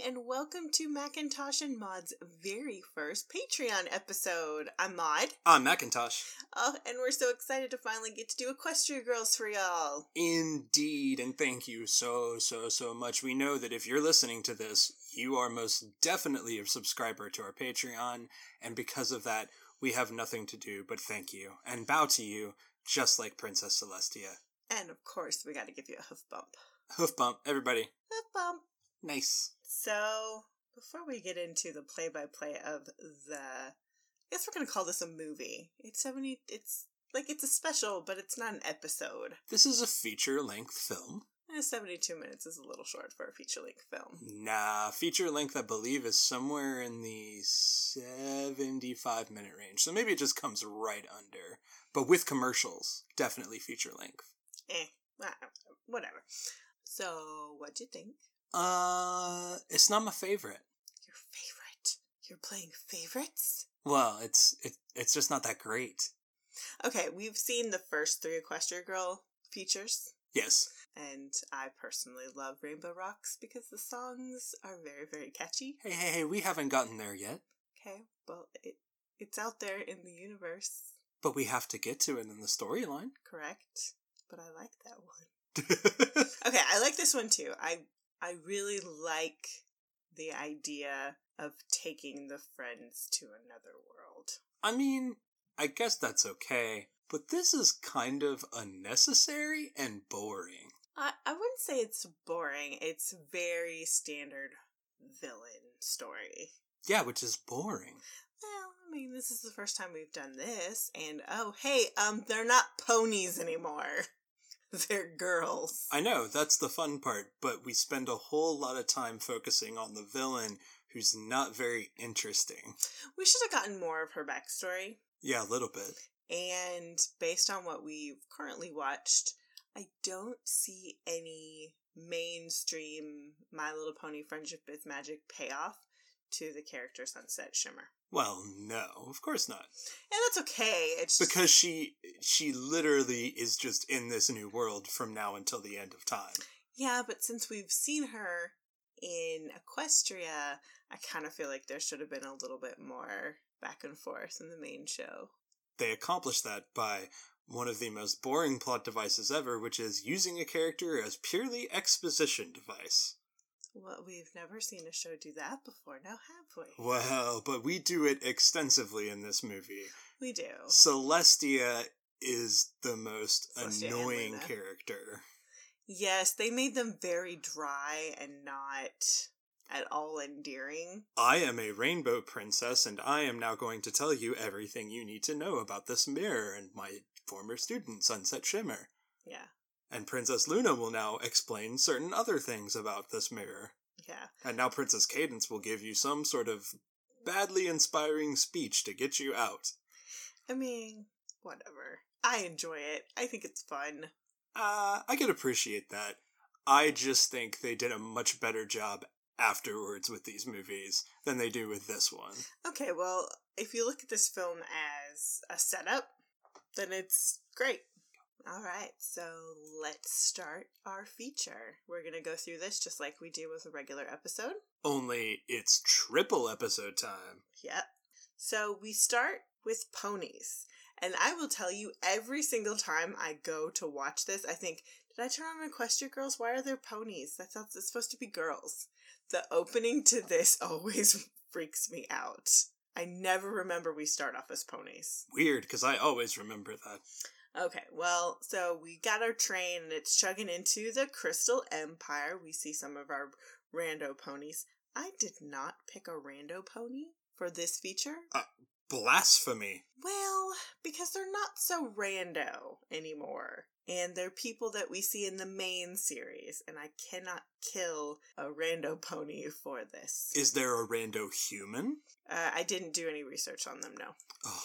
everybody, and welcome to Macintosh and Maud's very first Patreon episode. I'm Maud. I'm Macintosh. Oh, and we're so excited to finally get to do Equestria Girls for y'all. Indeed, and thank you so much. We know that if you're listening to this, you are most definitely a subscriber to our Patreon, and because of that, we have nothing to do but thank you and bow to you, just like Princess Celestia. And of course, we gotta give you a hoof bump. Hoof bump, everybody. Hoof bump. Nice. So, before we get into the play-by-play of the... I guess we're going to call this a movie. It's a special, but it's not an episode. This is a feature-length film. 72 minutes is a little short for a feature-length film. Nah, feature-length, I believe, is somewhere in the 75-minute range. So maybe it just comes right under. But with commercials, definitely feature-length. Whatever. So, what'd you think? It's not my favorite. Your favorite? You're playing favorites? Well, it's just not that great. Okay, we've seen the first three Equestria Girl features. Yes. And I personally love Rainbow Rocks because the songs are very, very catchy. Hey, we haven't gotten there yet. Okay, well, it's out there in the universe. But we have to get to it in the storyline. Correct. But I like that one. Okay, I like this one too. I really like the idea of taking the friends to another world. I mean, I guess that's okay, but this is kind of unnecessary and boring. I wouldn't say it's boring. It's very standard villain story. Yeah, which is boring. Well, I mean, this is the first time we've done this, and oh, hey, they're not ponies anymore. They're girls. I know, that's the fun part, but we spend a whole lot of time focusing on the villain, who's not very interesting. We should have gotten more of her backstory. Yeah, a little bit. And based on what we've currently watched, I don't see any mainstream My Little Pony Friendship Is Magic payoff to the character Sunset Shimmer. Well, no, of course not. And that's okay. It's just... because she literally is just in this new world from now until the end of time. Yeah, but since we've seen her in Equestria, I kind of feel like there should have been a little bit more back and forth in the main show. They accomplished that by one of the most boring plot devices ever, which is using a character as purely exposition device. Well, we've never seen a show do that before, now have we? Well, but we do it extensively in this movie. We do. Celestia is the most annoying character. Yes, they made them very dry and not at all endearing. I am a rainbow princess, and I am now going to tell you everything you need to know about this mirror and my former student, Sunset Shimmer. Yeah. And Princess Luna will now explain certain other things about this mirror. Yeah. And now Princess Cadence will give you some sort of badly inspiring speech to get you out. I mean, whatever. I enjoy it. I think it's fun. I can appreciate that. I just think they did a much better job afterwards with these movies than they do with this one. Okay, well, if you look at this film as a setup, then it's great. All right, so let's start our feature. We're going to go through this just like we do with a regular episode. Only it's triple episode time. Yep. So we start with ponies. And I will tell you, every single time I go to watch this, I think, did I turn on Equestria Girls? Why are there ponies? That's not, it's supposed to be girls. The opening to this always freaks me out. I never remember we start off as ponies. Weird, because I always remember that. Okay, well, so we got our train, and it's chugging into the Crystal Empire. We see some of our rando ponies. I did not pick a rando pony for this feature. Blasphemy. Well, because they're not so rando anymore. And they're people that we see in the main series, and I cannot kill a rando pony for this. Is there a rando human? I didn't do any research on them, no. Ugh.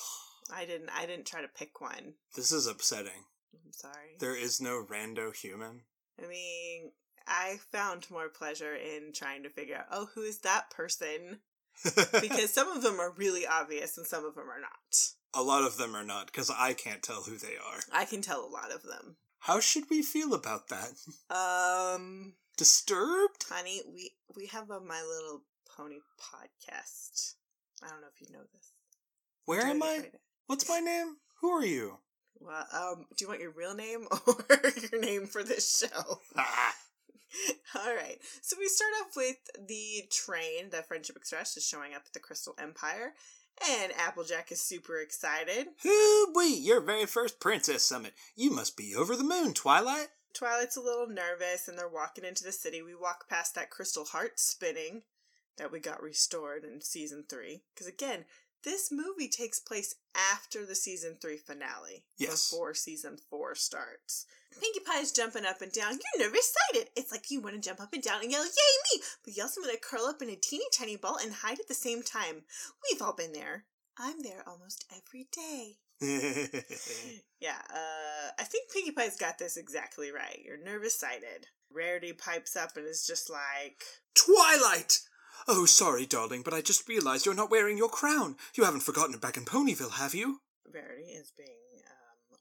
I didn't try to pick one. This is upsetting. I'm sorry. There is no rando human. I mean, I found more pleasure in trying to figure out, oh, who is that person? Because some of them are really obvious and some of them are not. A lot of them are not, because I can't tell who they are. I can tell a lot of them. How should we feel about that? disturbed? Honey, we have a My Little Pony podcast. I don't know if you know this. Where am I? What's my name? Who are you? Well, do you want your real name or your name for this show? All right. So we start off with the train that Friendship Express is showing up at the Crystal Empire. And Applejack is super excited. Hoo-wee! Your very first Princess Summit. You must be over the moon, Twilight. Twilight's a little nervous, and they're walking into the city. We walk past that crystal heart spinning that we got restored in Season 3. Because, again, this movie takes place after the Season 3 finale. Yes. Before Season 4 starts. Pinkie Pie is jumping up and down. You're never excited. It's like you want to jump up and down and yell, yay me! But you also want to curl up in a teeny tiny ball and hide at the same time. We've all been there. I'm there almost every day. Yeah, I think Pinkie Pie's got this exactly right. You're nervous-sighted. Rarity pipes up and is just like... Twilight! Oh, sorry, darling, but I just realized you're not wearing your crown. You haven't forgotten it back in Ponyville, have you? Rarity is being,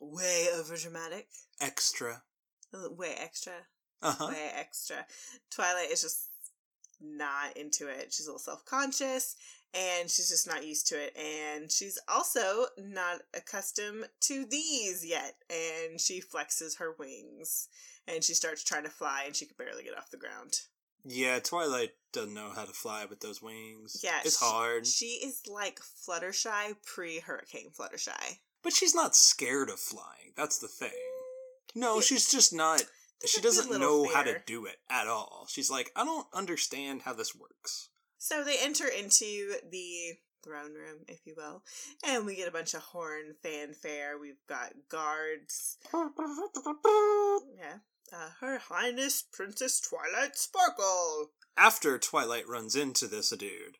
way overdramatic. Extra. Way extra. Uh-huh. Way extra. Twilight is just not into it. She's a little self-conscious, and she's just not used to it. And she's also not accustomed to these yet. And she flexes her wings, and she starts trying to fly, and she can barely get off the ground. Yeah, Twilight doesn't know how to fly with those wings. Yeah, it's hard. She is like Fluttershy pre-Hurricane Fluttershy. But she's not scared of flying. That's the thing. No, she's just not... She doesn't know how to do it at all. She's like, I don't understand how this works. So they enter into the throne room, if you will, and we get a bunch of horn fanfare. We've got guards. Yeah. Her Highness Princess Twilight Sparkle. After Twilight runs into this dude,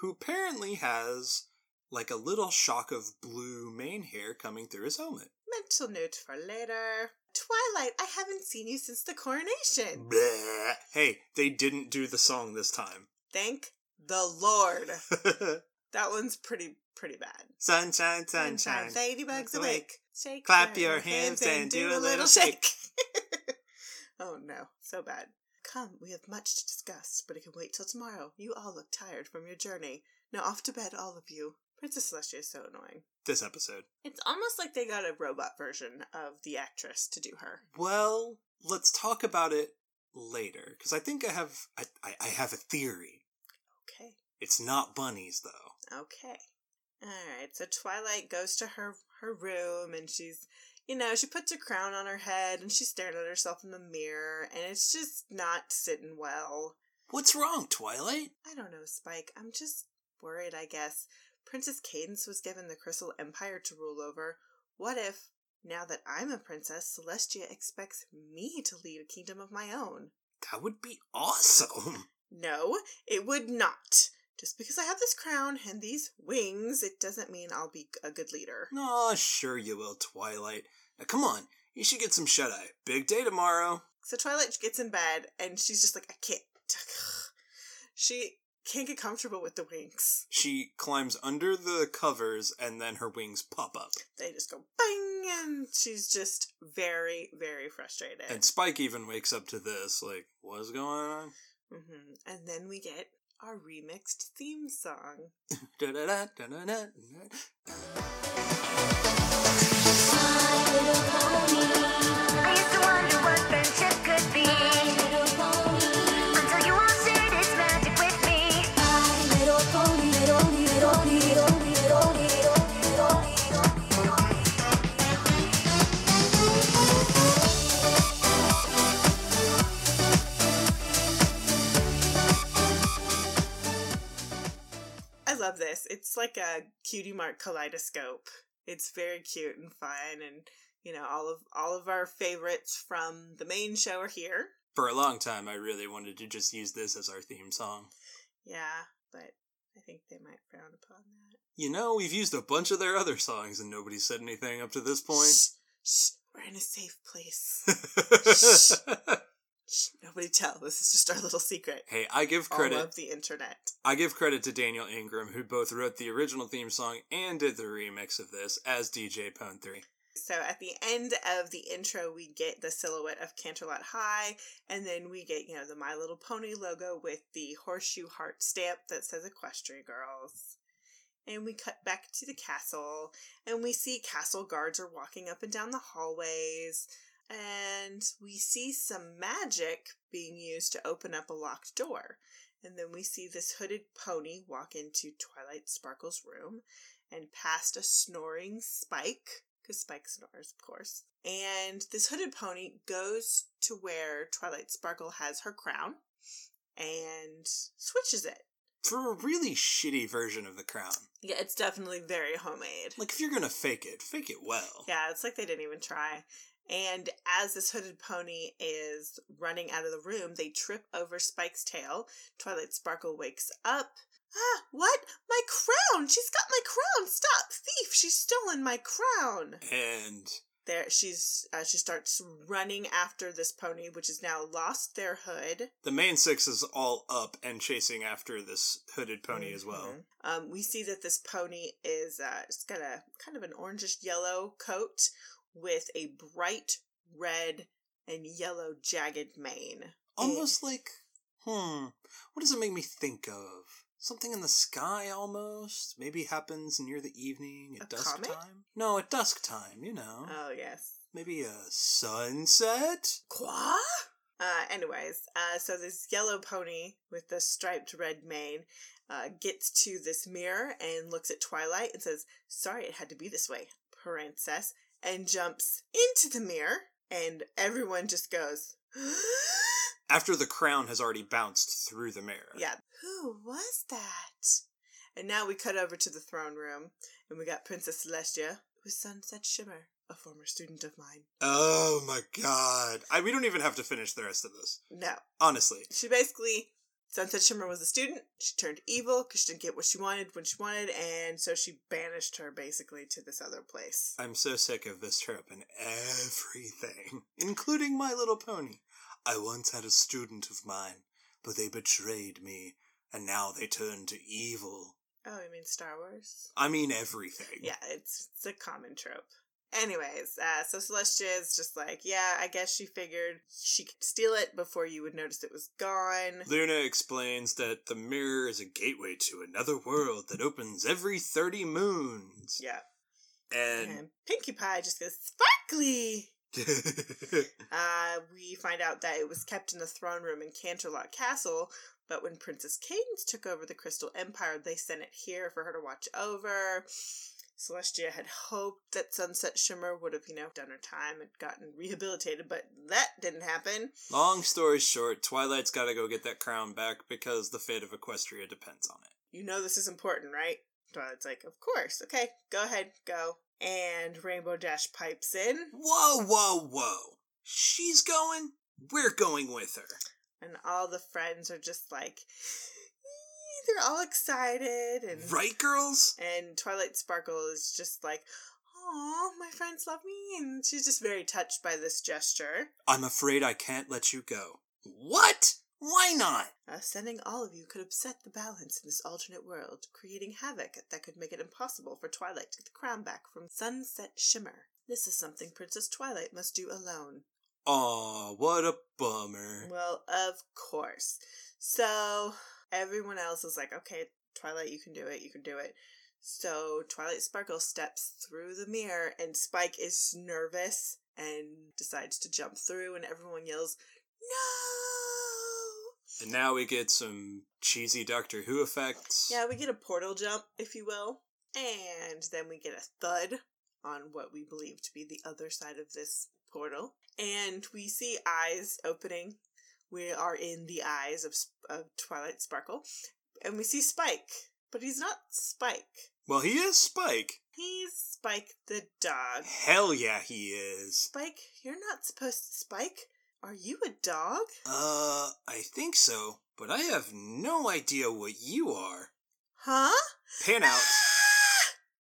who apparently has, like, a little shock of blue mane hair coming through his helmet. Mental note for later. Twilight, I haven't seen you since the coronation. Bleh. Hey, they didn't do the song this time. Thank the Lord. That one's pretty bad. Sunshine, sunshine. Ladybugs awake. Shake. Clap your hands and do a little shake. Oh no, so bad. Come, we have much to discuss, but it can wait till tomorrow. You all look tired from your journey. Now off to bed, all of you. Princess Celestia is so annoying. This episode. It's almost like they got a robot version of the actress to do her. Well, let's talk about it later, because I think I have a theory. Okay. It's not bunnies, though. Okay. All right, so Twilight goes to her room, and she's... You know, she puts her crown on her head, and she's staring at herself in the mirror, and it's just not sitting well. What's wrong, Twilight? I don't know, Spike. I'm just worried, I guess. Princess Cadence was given the Crystal Empire to rule over. What if, now that I'm a princess, Celestia expects me to lead a kingdom of my own? That would be awesome! No, it would not. Just because I have this crown and these wings, it doesn't mean I'll be a good leader. Aw, sure you will, Twilight. Now, come on. You should get some shut-eye. Big day tomorrow. So Twilight gets in bed, and she's just like, I can't. She can't get comfortable with the wings. She climbs under the covers, and then her wings pop up. They just go bang, and she's just very, very frustrated. And Spike even wakes up to this, like, what is going on? Mm-hmm. And then we get... our remixed theme song. I used to wonder what friendship could be. Until you all shared its magic with me. My little pony, little pony, little pony, little pony, little pony, little pony, little pony. Love this. It's like a Cutie Mark kaleidoscope. It's very cute and fun, and you know, all of our favorites from the main show are here. For a long time I really wanted to just use this as our theme song. Yeah, but I think they might frown upon that. You know, we've used a bunch of their other songs and nobody said anything up to this point. Shh, we're in a safe place. Shh. Nobody tell. This is just our little secret. Hey, I give credit. All of the internet. I give credit to Daniel Ingram, who both wrote the original theme song and did the remix of this as DJ Pon-3. So at the end of the intro, we get the silhouette of Canterlot High, and then we get, you know, the My Little Pony logo with the horseshoe heart stamp that says Equestria Girls. And we cut back to the castle, and we see castle guards are walking up and down the hallways, and we see some magic being used to open up a locked door. And then we see this hooded pony walk into Twilight Sparkle's room and past a snoring Spike, because Spike snores, of course. And this hooded pony goes to where Twilight Sparkle has her crown and switches it. For a really shitty version of the crown. Yeah, it's definitely very homemade. Like, if you're going to fake it well. Yeah, it's like they didn't even try. And as this hooded pony is running out of the room, they trip over Spike's tail. Twilight Sparkle wakes up. Ah, what? My crown! She's got my crown! Stop! Thief! She's stolen my crown! And there, she starts running after this pony, which has now lost their hood. The main six is all up and chasing after this hooded pony as well. We see that this pony is it's got a kind of an orangish-yellow coat with a bright red and yellow jagged mane. Almost like, what does it make me think of? Something in the sky, almost. Maybe happens near the evening at dusk time. No, at dusk time, you know. Oh, yes. Maybe a sunset? Qua? So this yellow pony with the striped red mane gets to this mirror and looks at Twilight and says, "Sorry it had to be this way, princess," and jumps into the mirror, and everyone just goes... After the crown has already bounced through the mirror. Yeah. Who was that? And now we cut over to the throne room, and we got Princess Celestia with Sunset Shimmer, a former student of mine. Oh my god. We don't even have to finish the rest of this. No. Honestly. She basically, Sunset Shimmer was a student, she turned evil because she didn't get what she wanted when she wanted, and so she banished her basically to this other place. I'm so sick of this trope and everything, including My Little Pony. I once had a student of mine, but they betrayed me, and now they turn to evil. Oh, you mean Star Wars? I mean everything. Yeah, it's a common trope. Anyways, so Celestia is just like, yeah, I guess she figured she could steal it before you would notice it was gone. Luna explains that the mirror is a gateway to another world that opens every 30 moons. Yeah. And Pinkie Pie just goes, sparkly! We find out that it was kept in the throne room in Canterlot Castle, but when Princess Cadence took over the Crystal Empire, they sent it here for her to watch over. Celestia had hoped that Sunset Shimmer would have, done her time and gotten rehabilitated, but that didn't happen. Long story short, Twilight's gotta go get that crown back because the fate of Equestria depends on it. You know this is important, right? Twilight's like, of course, okay, go ahead, go. And Rainbow Dash pipes in. Whoa, whoa, whoa. She's going, we're going with her. And all the friends are just like, they're all excited. And, right, girls? And Twilight Sparkle is just like, aw, my friends love me. And she's just very touched by this gesture. I'm afraid I can't let you go. What? Why not? Sending all of you could upset the balance in this alternate world, creating havoc that could make it impossible for Twilight to get the crown back from Sunset Shimmer. This is something Princess Twilight must do alone. Aw, what a bummer. Well, of course. So, everyone else is like, okay, Twilight, you can do it. So, Twilight Sparkle steps through the mirror, and Spike is nervous and decides to jump through, and everyone yells, no! And now we get some cheesy Doctor Who effects. Yeah, we get a portal jump, if you will. And then we get a thud on what we believe to be the other side of this portal. And we see eyes opening. We are in the eyes of Twilight Sparkle. And we see Spike. But he's not Spike. Well, he is Spike. He's Spike the dog. Hell yeah, he is. Spike, you're not supposed to... Spike... Are you a dog? I think so, but I have no idea what you are. Huh? Pan out.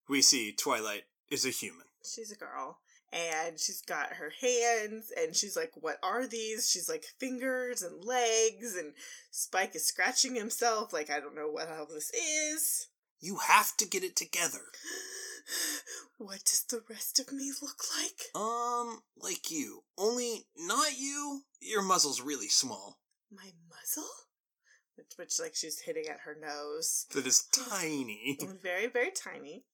We see Twilight is a human. She's a girl, and she's got her hands, and she's like, what are these? She's like, fingers and legs, and Spike is scratching himself, like, I don't know what all this is. You have to get it together. What does the rest of me look like? Like you. Only not you. Your muzzle's really small. My muzzle? Which like, she's hitting at her nose. That is tiny. Very, very tiny.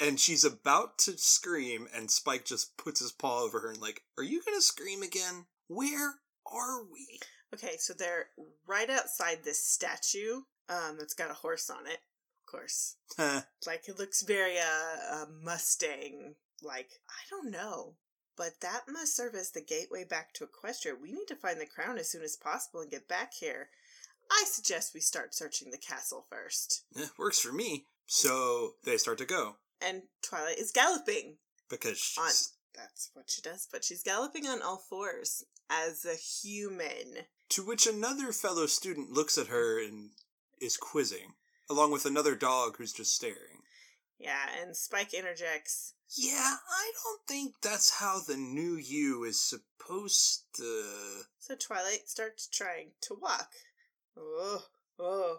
And she's about to scream, and Spike just puts his paw over her and like, are you going to scream again? Where are we? Okay, so they're right outside this statue that's got a horse on it, of course. Like, it looks very Mustang-like. I don't know. But that must serve as the gateway back to Equestria. We need to find the crown as soon as possible and get back here. I suggest we start searching the castle first. Works for me. So they start to go. And Twilight is galloping. Because that's what she does. But she's galloping on all fours as a human. To which another fellow student looks at her and is quizzing. Along with another dog who's just staring. Yeah, and Spike interjects. Yeah, I don't think that's how the new you is supposed to... So Twilight starts trying to walk. Oh,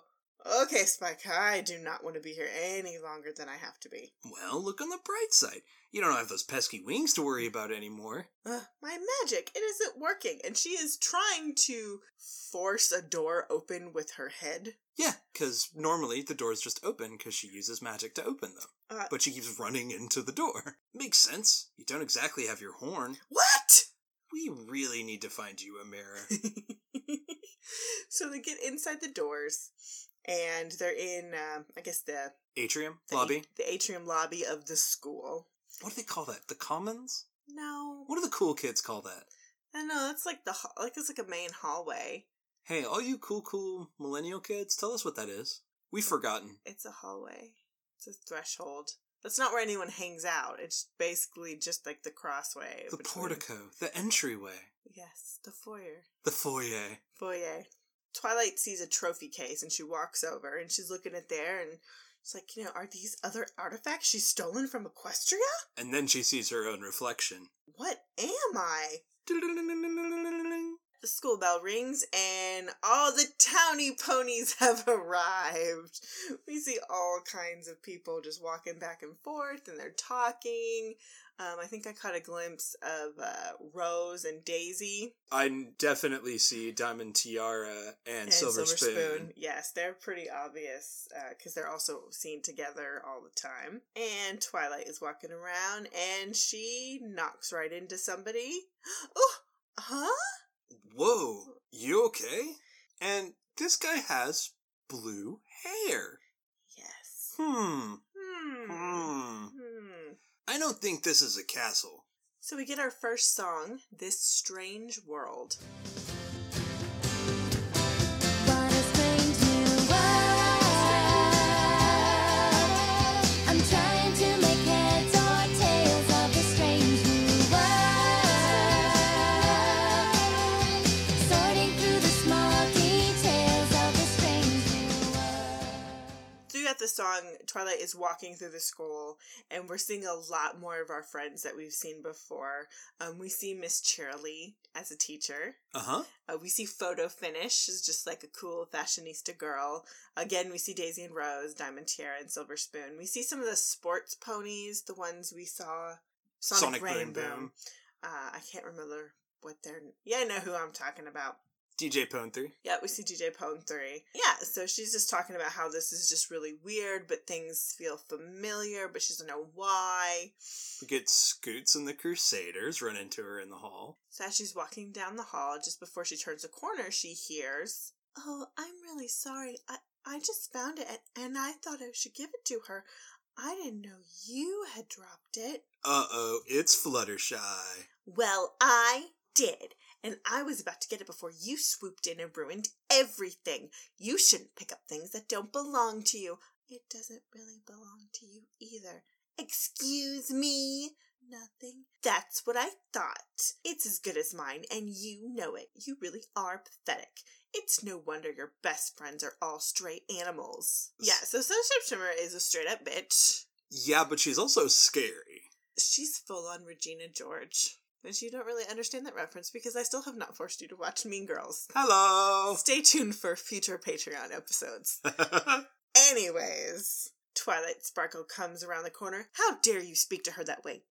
okay, Spike, I do not want to be here any longer than I have to be. Well, look on the bright side. You don't have those pesky wings to worry about anymore. My magic, it isn't working, and she is trying to force a door open with her head. Yeah, because normally the doors just open because she uses magic to open them. But she keeps running into the door. Makes sense. You don't exactly have your horn. What?! We really need to find you a mirror. So they get inside the doors, and they're in, I guess, the... Atrium? Lobby? The atrium lobby of the school. What do they call that? The commons? No. What do the cool kids call that? I don't know. That's like it's like a main hallway. Hey, all you cool millennial kids, tell us what that is. We've forgotten. It's a hallway. It's a threshold. That's not where anyone hangs out. It's basically just like the crossway. The portico. The entryway. Yes, the foyer. The foyer. Foyer. Twilight sees a trophy case and she walks over and she's looking at there and she's like, are these other artifacts she's stolen from Equestria? And then she sees her own reflection. What am I? The school bell rings and all the townie ponies have arrived. We see all kinds of people just walking back and forth and they're talking. I think I caught a glimpse of Rose and Daisy. I definitely see Diamond Tiara and Silver Spoon. Yes, they're pretty obvious because they're also seen together all the time. And Twilight is walking around and she knocks right into somebody. Oh, huh? Whoa, you okay? And this guy has blue hair. Yes. I don't think this is a castle. So we get our first song, This Strange World. The song, Twilight is walking through the school, and we're seeing a lot more of our friends that we've seen before. We see Miss Cheerily as a teacher. We see Photo Finish. She's just like a cool fashionista girl. Again, we see Daisy and Rose, Diamond Tiara, and Silver Spoon. We see some of the sports ponies, the ones we saw. Sonic Rainbow. Boom. I can't remember what they're... Yeah, I know who I'm talking about. DJ Pon-3. Yeah, we see DJ Pon-3. Yeah, so she's just talking about how this is just really weird, but things feel familiar, but she doesn't know why. We get Scoots and the Crusaders run into her in the hall. So as she's walking down the hall, just before she turns a corner, she hears, "Oh, I'm really sorry. I just found it, and I thought I should give it to her. I didn't know you had dropped it." Uh-oh, it's Fluttershy. Well, I did. And I was about to get it before you swooped in and ruined everything. You shouldn't pick up things that don't belong to you. It doesn't really belong to you either. Excuse me? Nothing. That's what I thought. It's as good as mine, and you know it. You really are pathetic. It's no wonder your best friends are all stray animals. Yeah, so Sunset Shimmer is a straight-up bitch. Yeah, but she's also scary. She's full-on Regina George. And you don't really understand that reference because I still have not forced you to watch Mean Girls. Hello! Stay tuned for future Patreon episodes. Anyways, Twilight Sparkle comes around the corner. How dare you speak to her that way?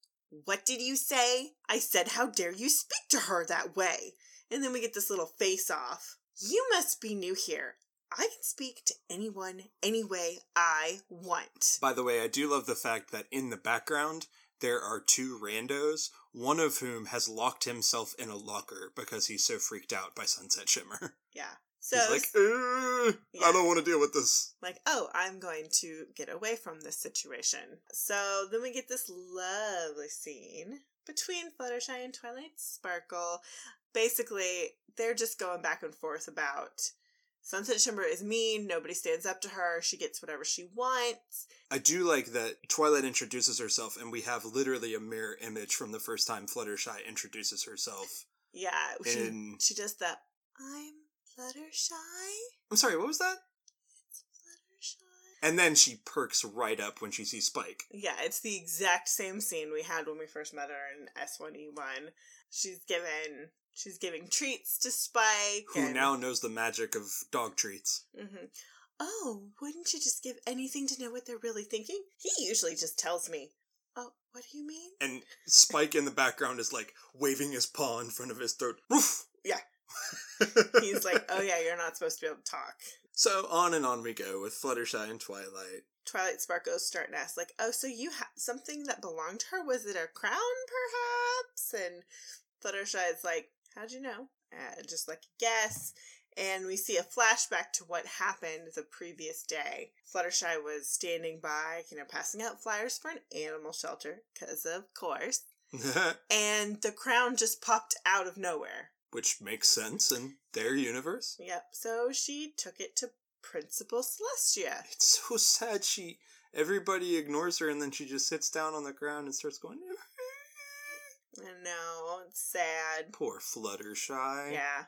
What did you say? I said, how dare you speak to her that way? And then we get this little face-off. You must be new here. I can speak to anyone, any way I want. By the way, I do love the fact that in the background, there are two randos, one of whom has locked himself in a locker because he's so freaked out by Sunset Shimmer. Yeah. So he's like, I don't want to deal with this. Like, oh, I'm going to get away from this situation. So then we get this lovely scene between Fluttershy and Twilight Sparkle. Basically, they're just going back and forth about Sunset Shimmer is mean, nobody stands up to her, she gets whatever she wants. I do like that Twilight introduces herself, and we have literally a mirror image from the first time Fluttershy introduces herself. Yeah, she does that, I'm Fluttershy? I'm sorry, what was that? It's Fluttershy. And then she perks right up when she sees Spike. Yeah, it's the exact same scene we had when we first met her in S1E1. She's giving treats to Spike. Who now knows the magic of dog treats. Mm-hmm. Oh, wouldn't you just give anything to know what they're really thinking? He usually just tells me. Oh, what do you mean? And Spike in the background is like waving his paw in front of his throat. Woof! Yeah. He's like, oh yeah, you're not supposed to be able to talk. So on and on we go with Fluttershy and Twilight. Twilight Sparkle's starting to ask, like, oh, so you have something that belonged to her? Was it a crown, perhaps? And Fluttershy is like, how'd you know? Just like a guess. And we see a flashback to what happened the previous day. Fluttershy was standing by, passing out flyers for an animal shelter, because of course. And the crown just popped out of nowhere. Which makes sense in their universe. Yep. So she took it to Princess Celestia. It's so sad. Everybody ignores her, and then she just sits down on the ground and starts going, I know, it's sad. Poor Fluttershy. Yeah.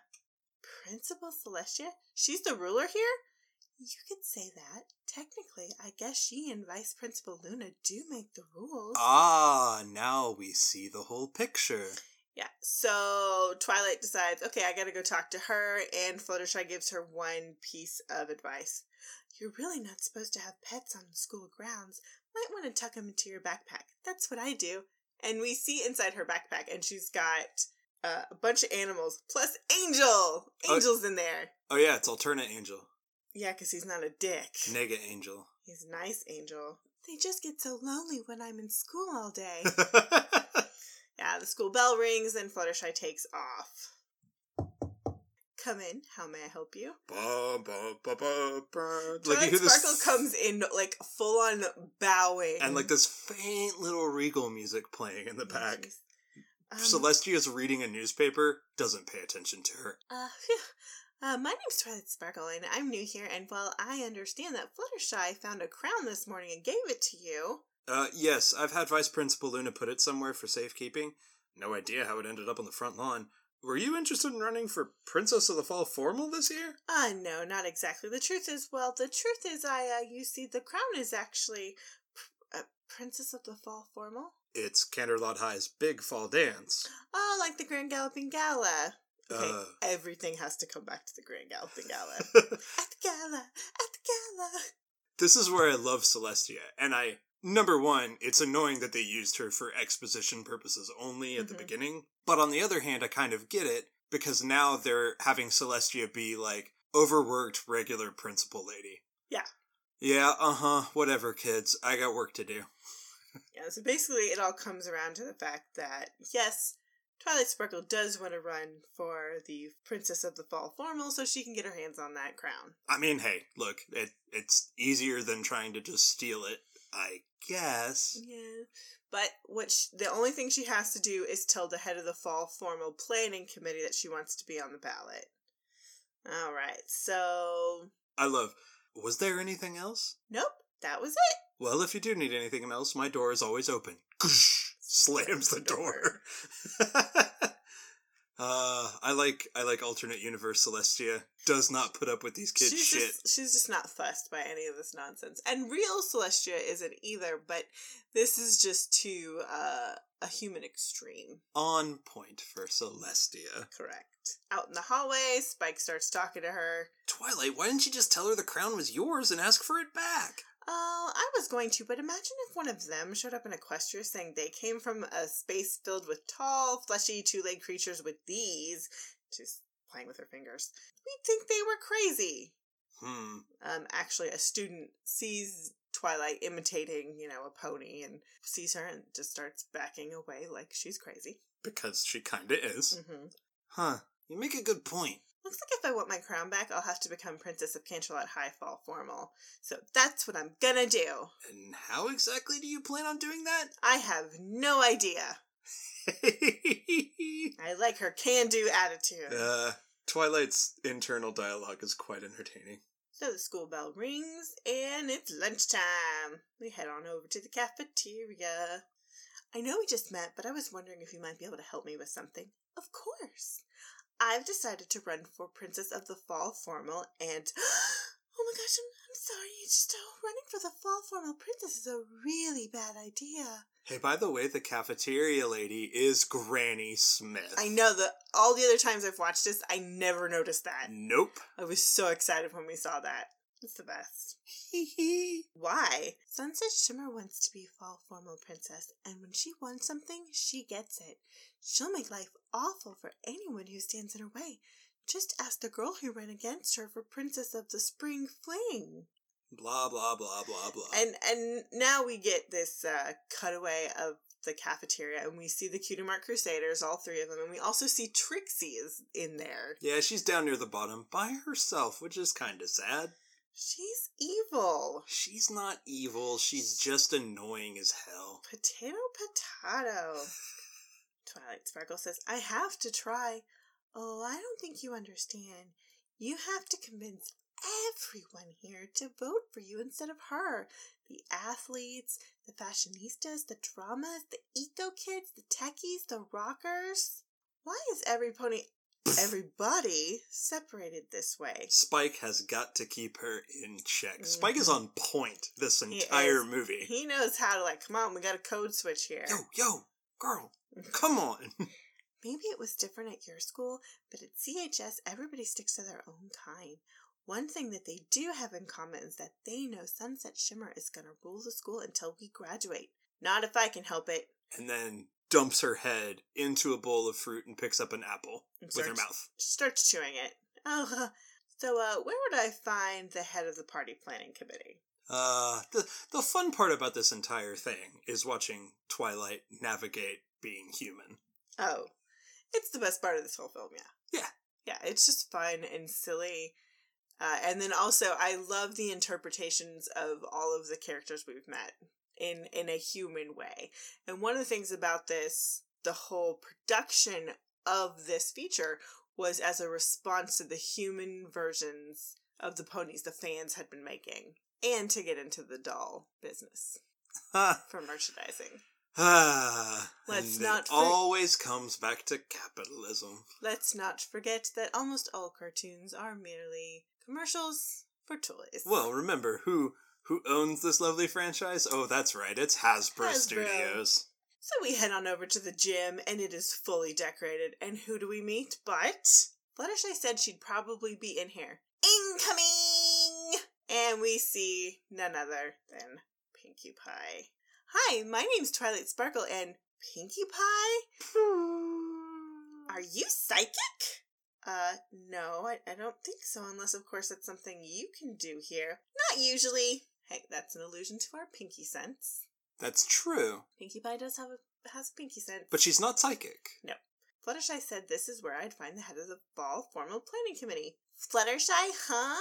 Princess Celestia? She's the ruler here? You could say that. Technically, I guess she and Vice Principal Luna do make the rules. Ah, now we see the whole picture. Yeah, so Twilight decides, okay, I gotta go talk to her, and Fluttershy gives her one piece of advice. You're really not supposed to have pets on the school grounds. Might want to tuck them into your backpack. That's what I do. And we see inside her backpack, and she's got a bunch of animals, plus Angel! Angel's in there. Oh yeah, it's alternate Angel. Yeah, because he's not a dick. Nega Angel. He's nice Angel. They just get so lonely when I'm in school all day. Yeah, the school bell rings, and Fluttershy takes off. Come in. How may I help you? Twilight Sparkle comes in, like, full-on bowing. And, like, this faint little regal music playing in the back. Celestia's reading a newspaper. Doesn't pay attention to her. My name's Twilight Sparkle, and I'm new here, and while I understand that Fluttershy found a crown this morning and gave it to you... Yes, I've had Vice Principal Luna put it somewhere for safekeeping. No idea how it ended up on the front lawn. Were you interested in running for Princess of the Fall formal this year? No, not exactly. The truth is, you see, the crown is actually Princess of the Fall formal. It's Canterlot High's big fall dance. Oh, like the Grand Galloping Gala. Okay, everything has to come back to the Grand Galloping Gala. At the gala. This is where I love Celestia, and Number one, it's annoying that they used her for exposition purposes only at the beginning. But on the other hand, I kind of get it, because now they're having Celestia be, like, overworked regular principal lady. Yeah. Yeah, whatever, kids. I got work to do. Yeah, so basically it all comes around to the fact that, yes, Twilight Sparkle does want to run for the Princess of the Fall formal so she can get her hands on that crown. I mean, hey, look, it's easier than trying to just steal it, I guess. Yeah. But the only thing she has to do is tell the head of the Fall Formal Planning Committee that she wants to be on the ballot. All right, so... was there anything else? Nope, that was it. Well, if you do need anything else, my door is always open. Slams the door. I like alternate universe Celestia. Does not put up with these kids' shit. She's just not fussed by any of this nonsense. And real Celestia isn't either, but this is just to a human extreme. On point for Celestia. Correct. Out in the hallway, Spike starts talking to her. Twilight, why didn't you just tell her the crown was yours and ask for it back? I was going to, but imagine if one of them showed up in Equestria saying they came from a space filled with tall, fleshy, two-legged creatures with these. She's playing with her fingers. We'd think they were crazy. Actually, a student sees Twilight imitating, a pony and sees her and just starts backing away like she's crazy. Because she kinda is. Mm-hmm. Huh. You make a good point. Looks like if I want my crown back, I'll have to become Princess of Canterlot High Fall Formal. So that's what I'm gonna do. And how exactly do you plan on doing that? I have no idea. I like her can-do attitude. Twilight's internal dialogue is quite entertaining. So the school bell rings, and it's lunchtime. We head on over to the cafeteria. I know we just met, but I was wondering if you might be able to help me with something. Of course. I've decided to run for Princess of the Fall Formal, and... Oh my gosh, I'm sorry, running for the Fall Formal Princess is a really bad idea. Hey, by the way, the cafeteria lady is Granny Smith. I know, all the other times I've watched this, I never noticed that. Nope. I was so excited when we saw that. It's the best. Why? Sunset Shimmer wants to be Fall Formal Princess, and when she wants something, she gets it. She'll make life awful for anyone who stands in her way. Just ask the girl who ran against her for Princess of the Spring Fling. Blah, blah, blah, blah, blah. And now we get this cutaway of the cafeteria, and we see the Cutemark Crusaders, all three of them, and we also see Trixie is in there. Yeah, she's down near the bottom by herself, which is kind of sad. She's evil. She's not evil. She's just annoying as hell. Potato, potato. Twilight Sparkle says, I have to try. Oh, I don't think you understand. You have to convince everyone here to vote for you instead of her. The athletes, the fashionistas, the dramas, the eco kids, the techies, the rockers. Why is everybody separated this way? Spike has got to keep her in check. Mm-hmm. Spike is on point this entire movie. He knows how to, come on, we got a code switch here. Yo, girl, come on. Maybe it was different at your school, but at CHS, everybody sticks to their own kind. One thing that they do have in common is that they know Sunset Shimmer is going to rule the school until we graduate. Not if I can help it. And then dumps her head into a bowl of fruit and picks up an apple with her mouth. Starts chewing it. Oh, so where would I find the head of the party planning committee? The fun part about this entire thing is watching Twilight navigate being human. Oh, it's the best part of this whole film, yeah. Yeah, it's just fun and silly. And then also, I love the interpretations of all of the characters we've met in a human way. And one of the things about this, the whole production of this feature was as a response to the human versions of the ponies the fans had been making. And to get into the doll business for merchandising. Always comes back to capitalism. Let's not forget that almost all cartoons are merely... commercials for toys. Well, remember, who owns this lovely franchise? Oh, that's right, it's Hasbro Studios. So we head on over to the gym, and it is fully decorated. And who do we meet but... Fluttershy said she'd probably be in here. Incoming! And we see none other than Pinkie Pie. Hi, my name's Twilight Sparkle, and... Pinkie Pie? Are you psychic? No, I don't think so, unless, of course, that's something you can do here. Not usually! Hey, that's an allusion to our pinky sense. That's true. Pinkie Pie has a pinky sense. But she's not psychic. No. Fluttershy said this is where I'd find the head of the Fall Formal Planning Committee. Fluttershy, huh?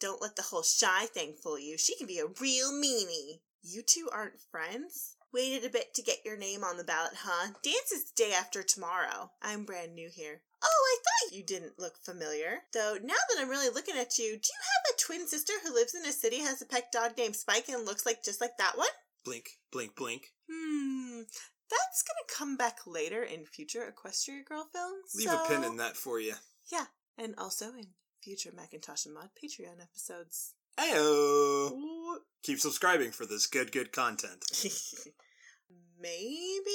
Don't let the whole shy thing fool you. She can be a real meanie. You two aren't friends? Waited a bit to get your name on the ballot, huh? Dance is the day after tomorrow. I'm brand new here. Oh, I thought you didn't look familiar. Though, now that I'm really looking at you, do you have a twin sister who lives in a city, has a pet dog named Spike, and looks just like that one? Blink, blink, blink. That's gonna come back later in future Equestria Girl films. Leave a pin in that for you. Yeah, and also in future Macintosh and Mod Patreon episodes. Ayo! Keep subscribing for this good content. Maybe?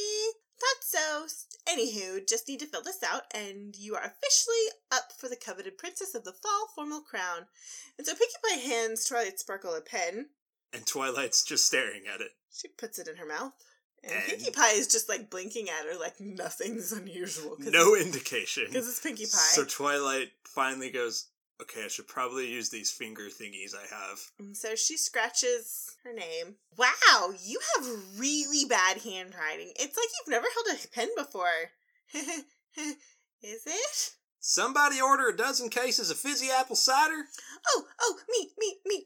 Thought so. Anywho, just need to fill this out, and you are officially up for the coveted Princess of the Fall Formal Crown. And so Pinkie Pie hands Twilight Sparkle a pen. and Twilight's just staring at it. She puts it in her mouth. And Pinkie Pie is just, like, blinking at her like nothing's unusual. No indication. Because it's Pinkie Pie. So Twilight finally goes, okay, I should probably use these finger thingies I have. And so she scratches her name. Wow, you have really bad handwriting. It's like you've never held a pen before. Is it? Somebody order a dozen cases of fizzy apple cider. Oh, me.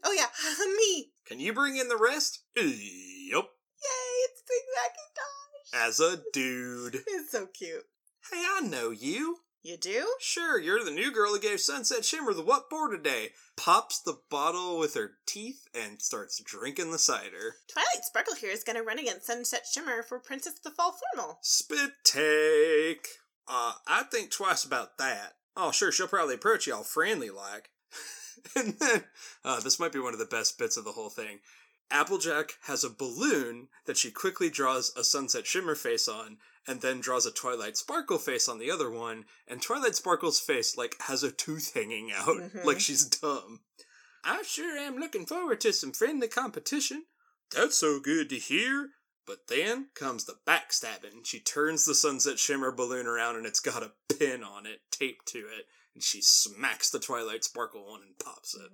Oh, yeah, me. Can you bring in the rest? Yup. Yay, it's Big Macintosh. As a dude. It's so cute. Hey, I know you. You do? Sure, you're the new girl who gave Sunset Shimmer the what for today. Pops the bottle with her teeth and starts drinking the cider. Twilight Sparkle here is going to run against Sunset Shimmer for Princess of the Fall Formal. Spit take. I think twice about that. Oh, sure, she'll probably approach y'all friendly-like. And then, this might be one of the best bits of the whole thing. Applejack has a balloon that she quickly draws a Sunset Shimmer face on, and then draws a Twilight Sparkle face on the other one, and Twilight Sparkle's face, like, has a tooth hanging out, like she's dumb. I sure am looking forward to some friendly competition. That's so good to hear. But then comes the backstabbing. She turns the Sunset Shimmer balloon around, and it's got a pin on it, taped to it, and she smacks the Twilight Sparkle one and pops it.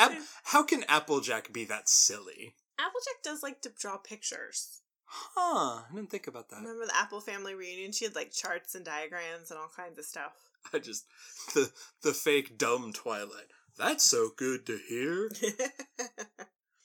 Mm-hmm. How can Applejack be that silly? Applejack does like to draw pictures. Huh, I didn't think about that. Remember the Apple family reunion? She had like charts and diagrams and all kinds of stuff. I just, the fake dumb Twilight. That's so good to hear.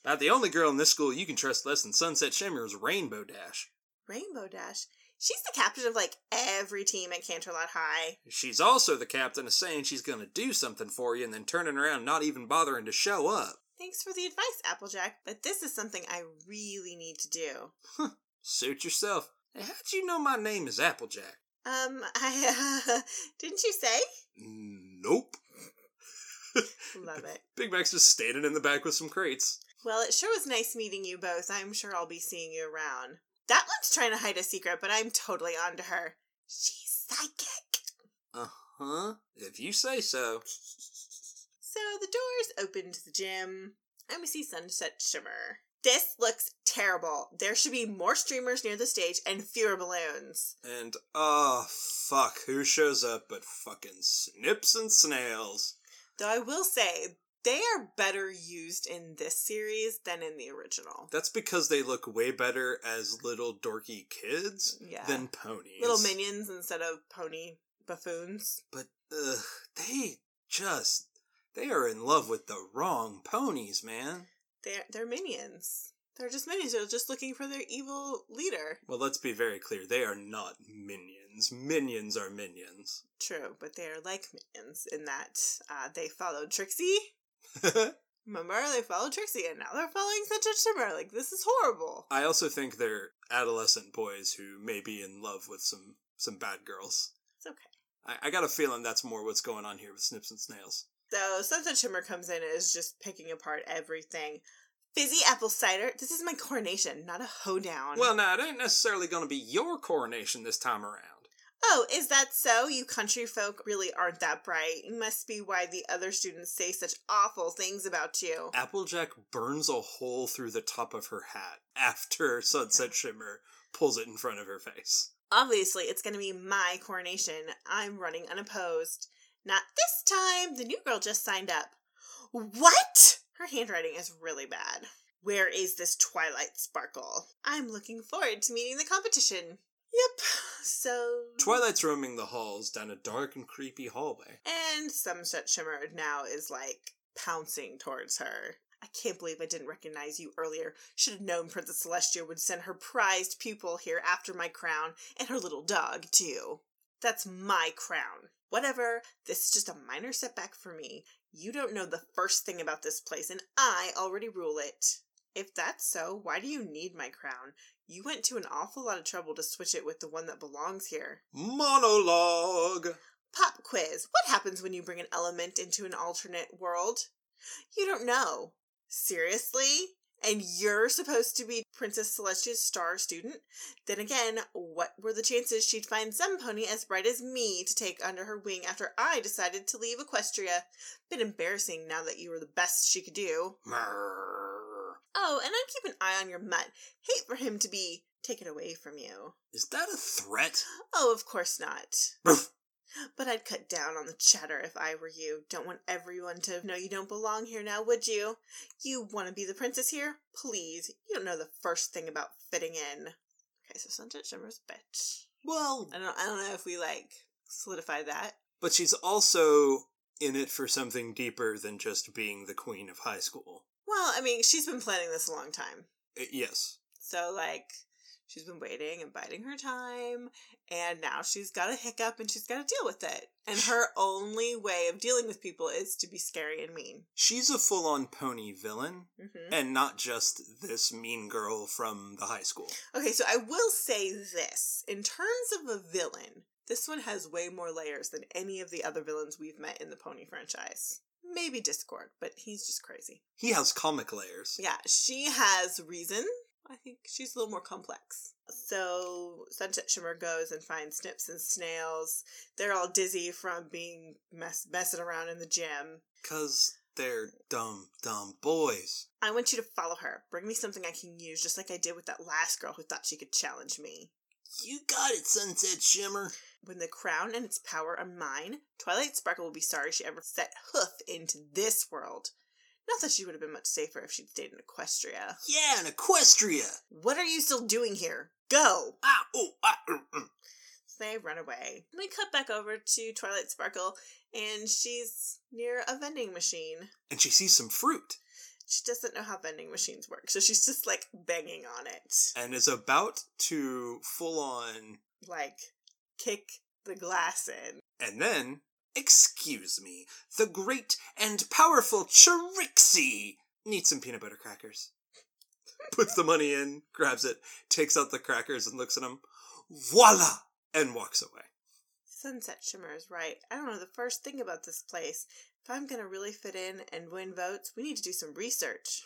Now the only girl in this school you can trust less than Sunset Shimmer is Rainbow Dash. Rainbow Dash? She's the captain of, like, every team at Canterlot High. She's also the captain of saying she's gonna do something for you and then turning around not even bothering to show up. Thanks for the advice, Applejack, but this is something I really need to do. Huh. Suit yourself. How'd you know my name is Applejack? I didn't you say? Nope. Love it. Big Mac's just standing in the back with some crates. Well, it sure was nice meeting you both. I'm sure I'll be seeing you around. That one's trying to hide a secret, but I'm totally onto her. She's psychic. Uh-huh. If you say so. So the doors open to the gym, and we see Sunset Shimmer. This looks terrible. There should be more streamers near the stage and fewer balloons. And, oh, fuck, who shows up but fucking Snips and Snails? Though I will say, they are better used in this series than in the original. That's because they look way better as little dorky kids than ponies. Little minions instead of pony buffoons. But they are in love with the wrong ponies, man. They're minions. They're just minions. They're just looking for their evil leader. Well, let's be very clear. They are not minions. Minions are minions. True, but they are like minions in that they followed Trixie. Remember, they followed Trixie, and now they're following Sunset Shimmer. Like, this is horrible. I also think they're adolescent boys who may be in love with some bad girls. It's okay. I got a feeling that's more what's going on here with Snips and Snails. So, Sunset Shimmer comes in and is just picking apart everything. Fizzy apple cider. This is my coronation, not a hoedown. Well, no, it ain't necessarily going to be your coronation this time around. Oh, is that so? You country folk really aren't that bright. It must be why the other students say such awful things about you. Applejack burns a hole through the top of her hat after Sunset Shimmer pulls it in front of her face. Obviously, it's going to be my coronation. I'm running unopposed. Not this time. The new girl just signed up. What? Her handwriting is really bad. Where is this Twilight Sparkle? I'm looking forward to meeting the competition. Yep, so... Twilight's roaming the halls down a dark and creepy hallway. And Sunset Shimmer now is, like, pouncing towards her. I can't believe I didn't recognize you earlier. Should have known Princess Celestia would send her prized pupil here after my crown, and her little dog, too. That's my crown. Whatever, this is just a minor setback for me. You don't know the first thing about this place, and I already rule it. If that's so, why do you need my crown? You went to an awful lot of trouble to switch it with the one that belongs here. Monologue! Pop quiz. What happens when you bring an element into an alternate world? You don't know. Seriously? and you're supposed to be Princess Celestia's star student, then again, what were the chances she'd find some pony as bright as me to take under her wing after I decided to leave Equestria? Bit embarrassing now that you were the best she could do. Oh, and I'd keep an eye on your mutt. Hate for him to be taken away from you. Is that a threat? Oh, of course not. But I'd cut down on the chatter if I were you. Don't want everyone to know you don't belong here now, would you? You want to be the princess here? Please, you don't know the first thing about fitting in. Okay, so Sunset Shimmer's a bitch. Well... I don't know if we, solidify that. But she's also in it for something deeper than just being the queen of high school. Well, I mean, she's been planning this a long time. Yes. So, she's been waiting and biding her time, and now she's got a hiccup and she's got to deal with it. And her only way of dealing with people is to be scary and mean. She's a full-on pony villain, and not just this mean girl from the high school. Okay, so I will say this. In terms of a villain, this one has way more layers than any of the other villains we've met in the pony franchise. Maybe Discord, but he's just crazy. He has comic layers. Yeah, she has reason. I think she's a little more complex. So Sunset Shimmer goes and finds Snips and Snails. They're all dizzy from being messing around in the gym. 'Cause they're dumb, dumb boys. I want you to follow her. Bring me something I can use, just like I did with that last girl who thought she could challenge me. You got it, Sunset Shimmer. When the crown and its power are mine, Twilight Sparkle will be sorry she ever set hoof into this world. Not that she would have been much safer if she'd stayed in Equestria. Yeah, in Equestria! What are you still doing here? Go! They run away. We cut back over to Twilight Sparkle, and she's near a vending machine. And she sees some fruit. She doesn't know how vending machines work, so she's just, banging on it. And is about to full-on... kick the glass in. And then... Excuse me, the great and powerful Trixie needs some peanut butter crackers. Puts the money in, grabs it, takes out the crackers and looks at them. Voila! And walks away. Sunset Shimmer is right. I don't know the first thing about this place. If I'm going to really fit in and win votes, we need to do some research.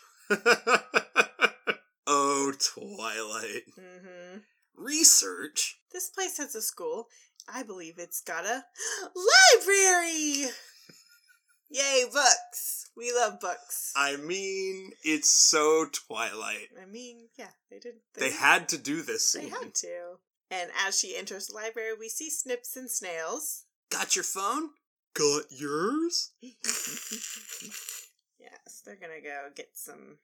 Oh, Twilight. Research? This place has a school. I believe it's got a library! Yay, books! We love books. I mean, it's so Twilight. I mean, yeah, they did. They had to do this scene. They had to. And as she enters the library, we see Snips and Snails. Got your phone? Got yours? Yes, they're gonna go get some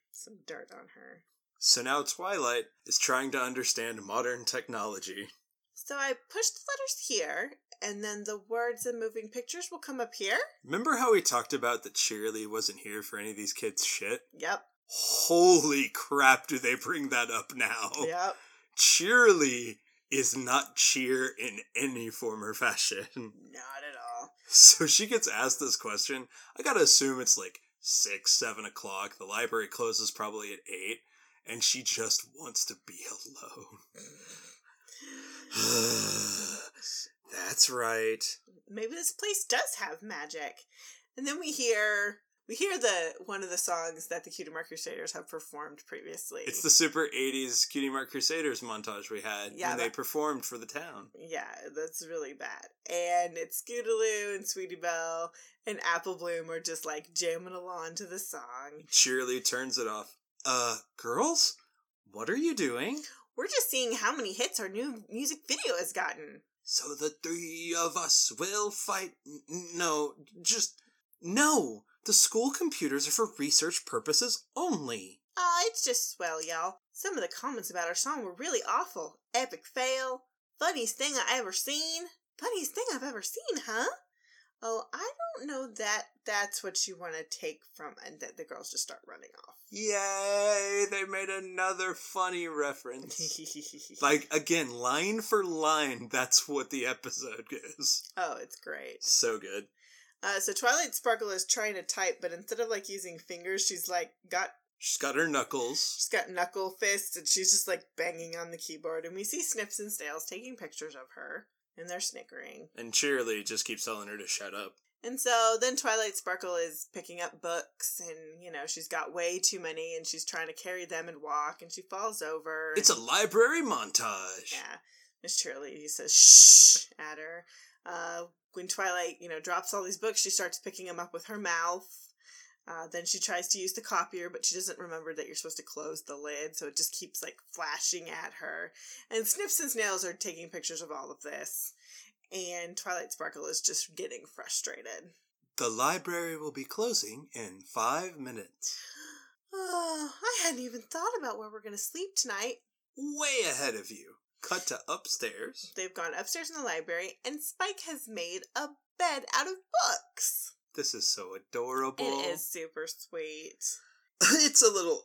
dirt on her. So now Twilight is trying to understand modern technology. So I push the letters here, and then the words and moving pictures will come up here. Remember how we talked about that Shirley wasn't here for any of these kids' shit? Yep. Holy crap, do they bring that up now. Yep. Shirley is not cheer in any form or fashion. Not at all. So she gets asked this question. I gotta assume it's 6, 7 o'clock. The library closes probably at 8, and she just wants to be alone. That's right. Maybe this place does have magic. And then we hear one of the songs that the Cutie Mark Crusaders have performed previously. It's the super 80s Cutie Mark Crusaders montage we had when they performed for the town. Yeah, that's really bad. And it's Scootaloo and Sweetie Belle and Apple Bloom are just jamming along to the song. Shirley turns it off. Girls? What are you doing? We're just seeing how many hits our new music video has gotten. So the three of us will fight. No. The school computers are for research purposes only. It's just swell, y'all. Some of the comments about our song were really awful. Epic fail. Funniest thing I've ever seen, huh? Oh, I don't know that's what you want to take from, and that the girls just start running off. Yay! They made another funny reference. Again, line for line, that's what the episode is. Oh, it's great. So good. So Twilight Sparkle is trying to type, but instead of, using fingers, she's, She's got her knuckles. She's got knuckle fists, and she's just, banging on the keyboard, and we see Snips and Snails taking pictures of her. And they're snickering. And Shirley just keeps telling her to shut up. And so then Twilight Sparkle is picking up books and, you know, she's got way too many and she's trying to carry them and walk and she falls over. It's a library montage. Yeah. Miss Shirley says shh at her. When Twilight, you know, drops all these books, she starts picking them up with her mouth. Then she tries to use the copier, but she doesn't remember that you're supposed to close the lid, so it just keeps, like, flashing at her. And Snips and Snails are taking pictures of all of this, and Twilight Sparkle is just getting frustrated. The library will be closing in 5 minutes. Oh, I hadn't even thought about where we're going to sleep tonight. Way ahead of you. Cut to upstairs. They've gone upstairs in the library, and Spike has made a bed out of books. This is so adorable. It is super sweet. It's a little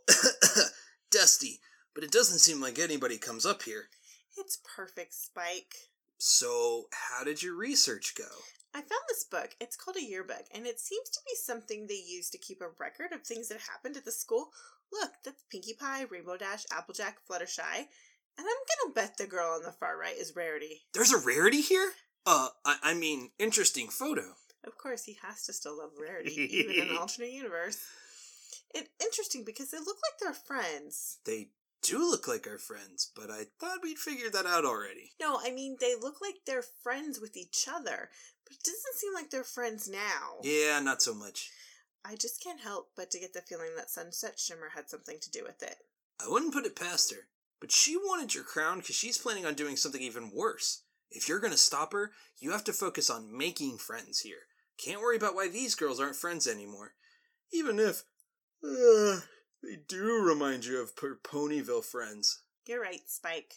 dusty, but it doesn't seem like anybody comes up here. It's perfect, Spike. So, how did your research go? I found this book. It's called a yearbook, and it seems to be something they use to keep a record of things that happened at the school. Look, that's Pinkie Pie, Rainbow Dash, Applejack, Fluttershy, and I'm gonna bet the girl on the far right is Rarity. There's a Rarity here? I mean, interesting photo. Of course, he has to still love Rarity, even in an alternate universe. It's interesting because they look like they're friends. They do look like our friends, but I thought we'd figured that out already. No, I mean, they look like they're friends with each other, but it doesn't seem like they're friends now. Yeah, not so much. I just can't help but to get the feeling that Sunset Shimmer had something to do with it. I wouldn't put it past her, but she wanted your crown because she's planning on doing something even worse. If you're going to stop her, you have to focus on making friends here. Can't worry about why these girls aren't friends anymore. Even if they do remind you of Ponyville friends. You're right, Spike.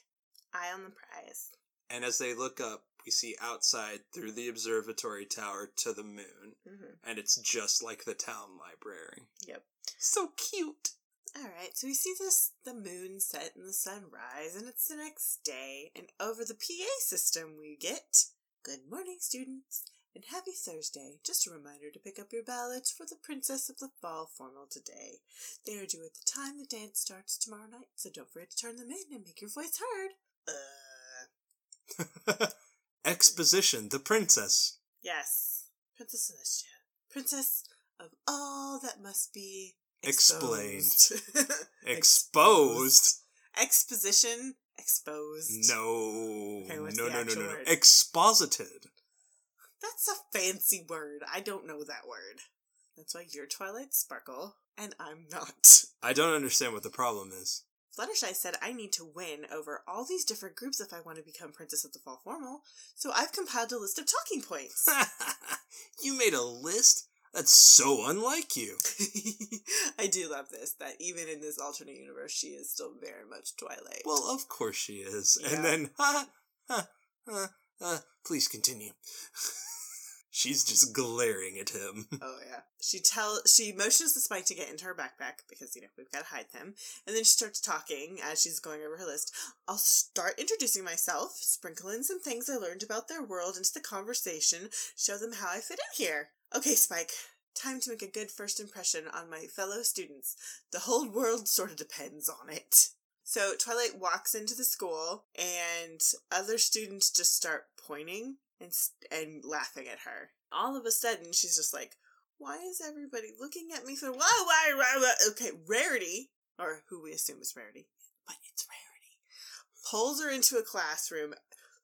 Eye on the prize. And as they look up, we see outside through the observatory tower to the moon. Mm-hmm. And it's just like the town library. Yep. So cute. All right, so we see the moon set and the sun rise, and it's the next day. And over the PA system we get, good morning, students. And happy Thursday. Just a reminder to pick up your ballots for the Princess of the Fall formal today. They are due at the time the dance starts tomorrow night, so don't forget to turn them in and make your voice heard. Exposition, the princess. Yes. Princess Celestia. Princess of all that must be... Explained. Exposed. Exposition. Exposed. No. Okay, no. Word? Exposited. That's a fancy word. I don't know that word. That's why you're Twilight Sparkle, and I'm not. I don't understand what the problem is. Fluttershy said I need to win over all these different groups if I want to become Princess of the Fall Formal, so I've compiled a list of talking points. You made a list? That's so unlike you. I do love this, that even in this alternate universe, she is still very much Twilight. Well, of course she is. Yeah. And then, please continue. She's just glaring at him. Oh, yeah. She motions the Spike to get into her backpack because, you know, we've got to hide them. And then she starts talking as she's going over her list. I'll start introducing myself, sprinkle in some things I learned about their world into the conversation, show them how I fit in here. Okay, Spike. Time to make a good first impression on my fellow students. The whole world sort of depends on it. So Twilight walks into the school, and other students just start pointing and laughing at her. All of a sudden, she's just like, why is everybody looking at me? Why? Okay, Rarity, or who we assume is Rarity, but it's Rarity, pulls her into a classroom,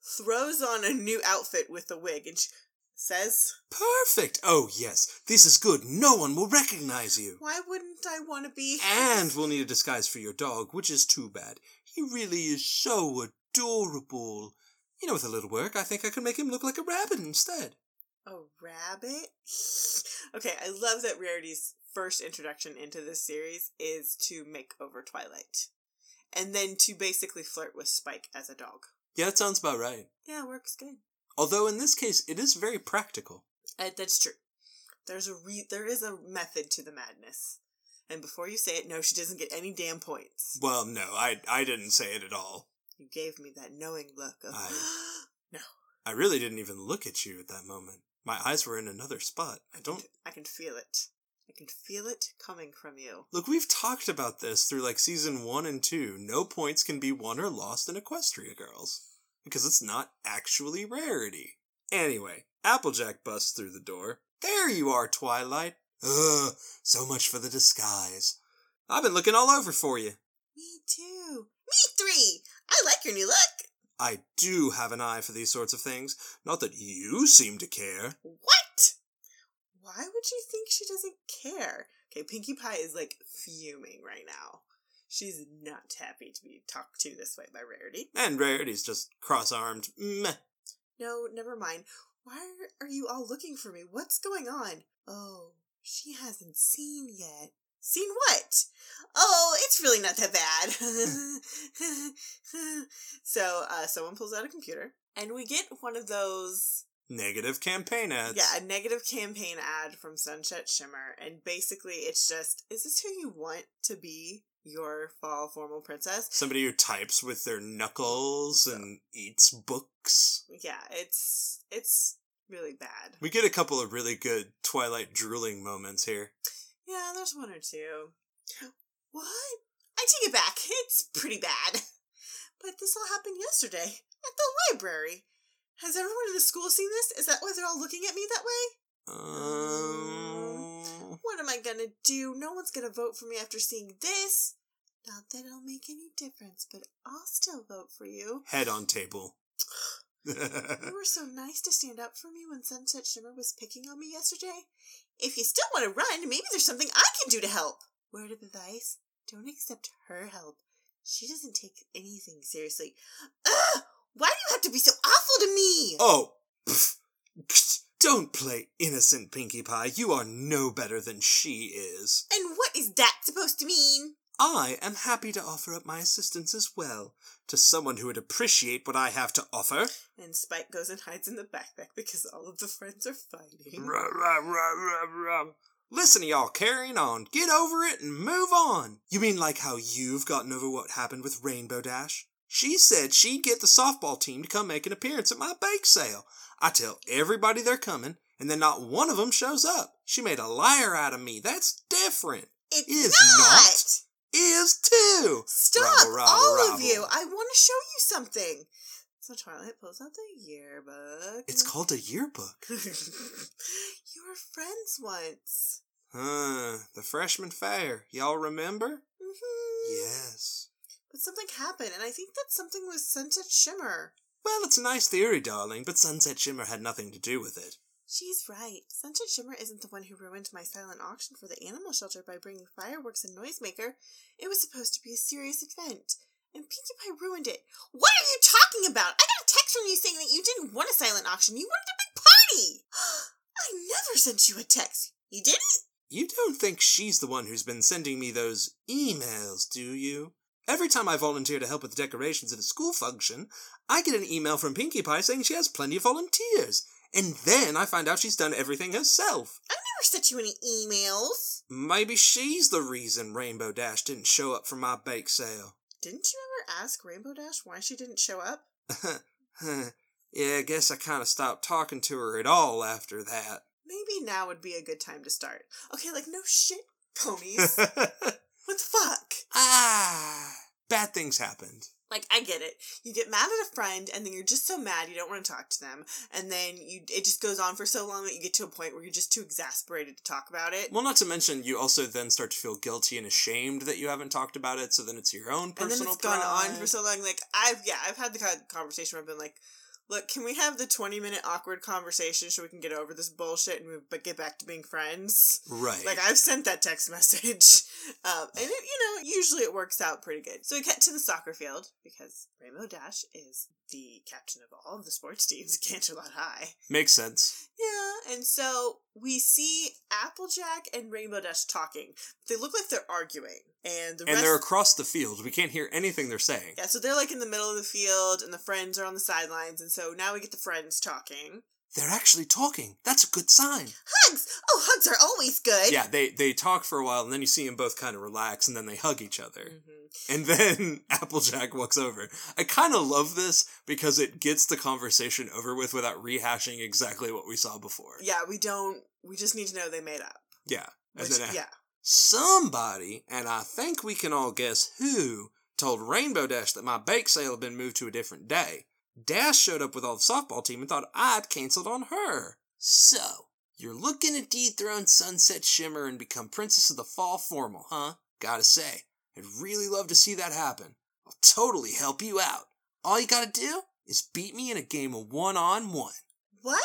throws on a new outfit with a wig, and she says, perfect! Oh, yes, this is good. No one will recognize you. Why wouldn't I want to be? And we'll need a disguise for your dog, which is too bad. He really is so adorable. You know, with a little work, I think I could make him look like a rabbit instead. A rabbit? Okay, I love that Rarity's first introduction into this series is to make over Twilight. And then to basically flirt with Spike as a dog. Yeah, that sounds about right. Yeah, works good. Although in this case, it is very practical. That's true. There is a method to the madness. And before you say it, no, she doesn't get any damn points. Well, no, I didn't say it at all. You gave me that knowing look of, no. I really didn't even look at you at that moment. My eyes were in another spot. I can feel it. I can feel it coming from you. Look, we've talked about this through, like, season 1 and 2. No points can be won or lost in Equestria Girls. Because it's not actually Rarity. Anyway, Applejack busts through the door, There you are, Twilight. Ugh, so much for the disguise. I've been looking all over for you. Me too. Me three! I like your new look. I do have an eye for these sorts of things. Not that you seem to care. What? Why would you think she doesn't care? Okay, Pinkie Pie is, like, fuming right now. She's not happy to be talked to this way by Rarity. And Rarity's just cross-armed. Meh. No, never mind. Why are you all looking for me? What's going on? Oh, she hasn't seen yet. Seen what? Oh, it's really not that bad. So someone pulls out a computer, and we get one of those... negative campaign ads. Yeah, a negative campaign ad from Sunset Shimmer, and basically it's just, is this who you want to be your fall formal princess? Somebody who types with their knuckles and eats books. Yeah, it's really bad. We get a couple of really good Twilight drooling moments here. Yeah, there's one or two. What? I take it back. It's pretty bad. But this all happened yesterday at the library. Has everyone in the school seen this? Is that why they're all looking at me that way? What am I gonna do? No one's gonna vote for me after seeing this. Not that it'll make any difference, but I'll still vote for you. Head on table. You were so nice to stand up for me when Sunset Shimmer was picking on me yesterday. If you still want to run, maybe there's something I can do to help. Word of advice, don't accept her help. She doesn't take anything seriously. Ugh! Why do you have to be so awful to me? Oh, don't play innocent, Pinkie Pie. You are no better than she is. And what is that supposed to mean? I am happy to offer up my assistance as well, to someone who would appreciate what I have to offer. And Spike goes and hides in the backpack because all of the friends are fighting. Ruh, ruh, ruh, ruh, ruh. Listen to y'all carrying on. Get over it and move on. You mean like how you've gotten over what happened with Rainbow Dash? She said she'd get the softball team to come make an appearance at my bake sale. I tell everybody they're coming, and then not one of them shows up. She made a liar out of me. That's different. It is not. Is too. Stop, rabble, rabble, all rabble. Of you. I want to show you something. So Twilight pulls out the yearbook. It's called a yearbook. You were friends once. The freshman fair. Y'all remember? Mm-hmm. Yes. But something happened, and I think that something was Sunset Shimmer. Well, it's a nice theory, darling, but Sunset Shimmer had nothing to do with it. She's right. Sunset Shimmer isn't the one who ruined my silent auction for the animal shelter by bringing fireworks and noisemaker. It was supposed to be a serious event, and Pinkie Pie ruined it. What are you talking about? I got a text from you saying that you didn't want a silent auction. You wanted a big party. I never sent you a text. You didn't? You don't think she's the one who's been sending me those emails, do you? Every time I volunteer to help with the decorations at a school function, I get an email from Pinkie Pie saying she has plenty of volunteers. And then I find out she's done everything herself. I never sent you any emails. Maybe she's the reason Rainbow Dash didn't show up for my bake sale. Didn't you ever ask Rainbow Dash why she didn't show up? Yeah, I guess I kind of stopped talking to her at all after that. Maybe now would be a good time to start. Okay, like, no shit, ponies. What the fuck? Bad things happened. Like, I get it. You get mad at a friend, and then you're just so mad you don't want to talk to them. And then it just goes on for so long that you get to a point where you're just too exasperated to talk about it. Well, not to mention, you also then start to feel guilty and ashamed that you haven't talked about it, so then it's your own personal problem. And then it's gone on for so long. Like, I've had the kind of conversation where I've been like, look, can we have the 20-minute awkward conversation so we can get over this bullshit and get back to being friends? Right. Like, I've sent that text message. And, usually it works out pretty good. So we get to the soccer field, because Rainbow Dash is the captain of all of the sports teams at Canterlot High. Makes sense. Yeah, and so we see Applejack and Rainbow Dash talking. They look like they're arguing. And they're across the field. We can't hear anything they're saying. Yeah, so they're like in the middle of the field, and the friends are on the sidelines, and so now we get the friends talking. They're actually talking. That's a good sign. Hugs! Oh, hugs are always good. Yeah, they talk for a while, and then you see them both kind of relax, and then they hug each other. Mm-hmm. And then Applejack walks over. I kind of love this because it gets the conversation over with without rehashing exactly what we saw before. Yeah, we just need to know they made up. Yeah. Somebody, and I think we can all guess who, told Rainbow Dash that my bake sale had been moved to a different day. Dash showed up with all the softball team and thought I'd cancelled on her. So, You're looking to dethrone Sunset Shimmer and become Princess of the Fall formal, huh? Gotta say, I'd really love to see that happen. I'll totally help you out. All you gotta do is beat me in a game of 1-on-1. What?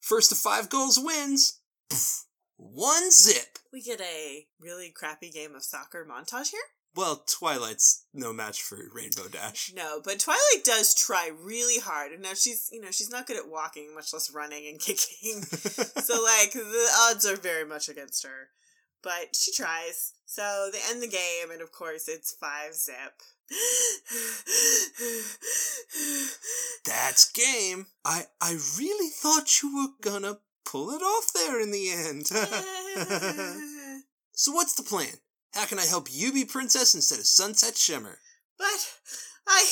First to 5 goals wins. Pfft. 1-zip. We get a really crappy game of soccer montage here? Well, Twilight's no match for Rainbow Dash. No, but Twilight does try really hard. And now she's not good at walking, much less running and kicking. So, the odds are very much against her. But she tries. So they end the game, and of course, it's 5-zip. That's game. I really thought you were gonna pull it off there in the end. So what's the plan? How can I help you be princess instead of Sunset Shimmer? But I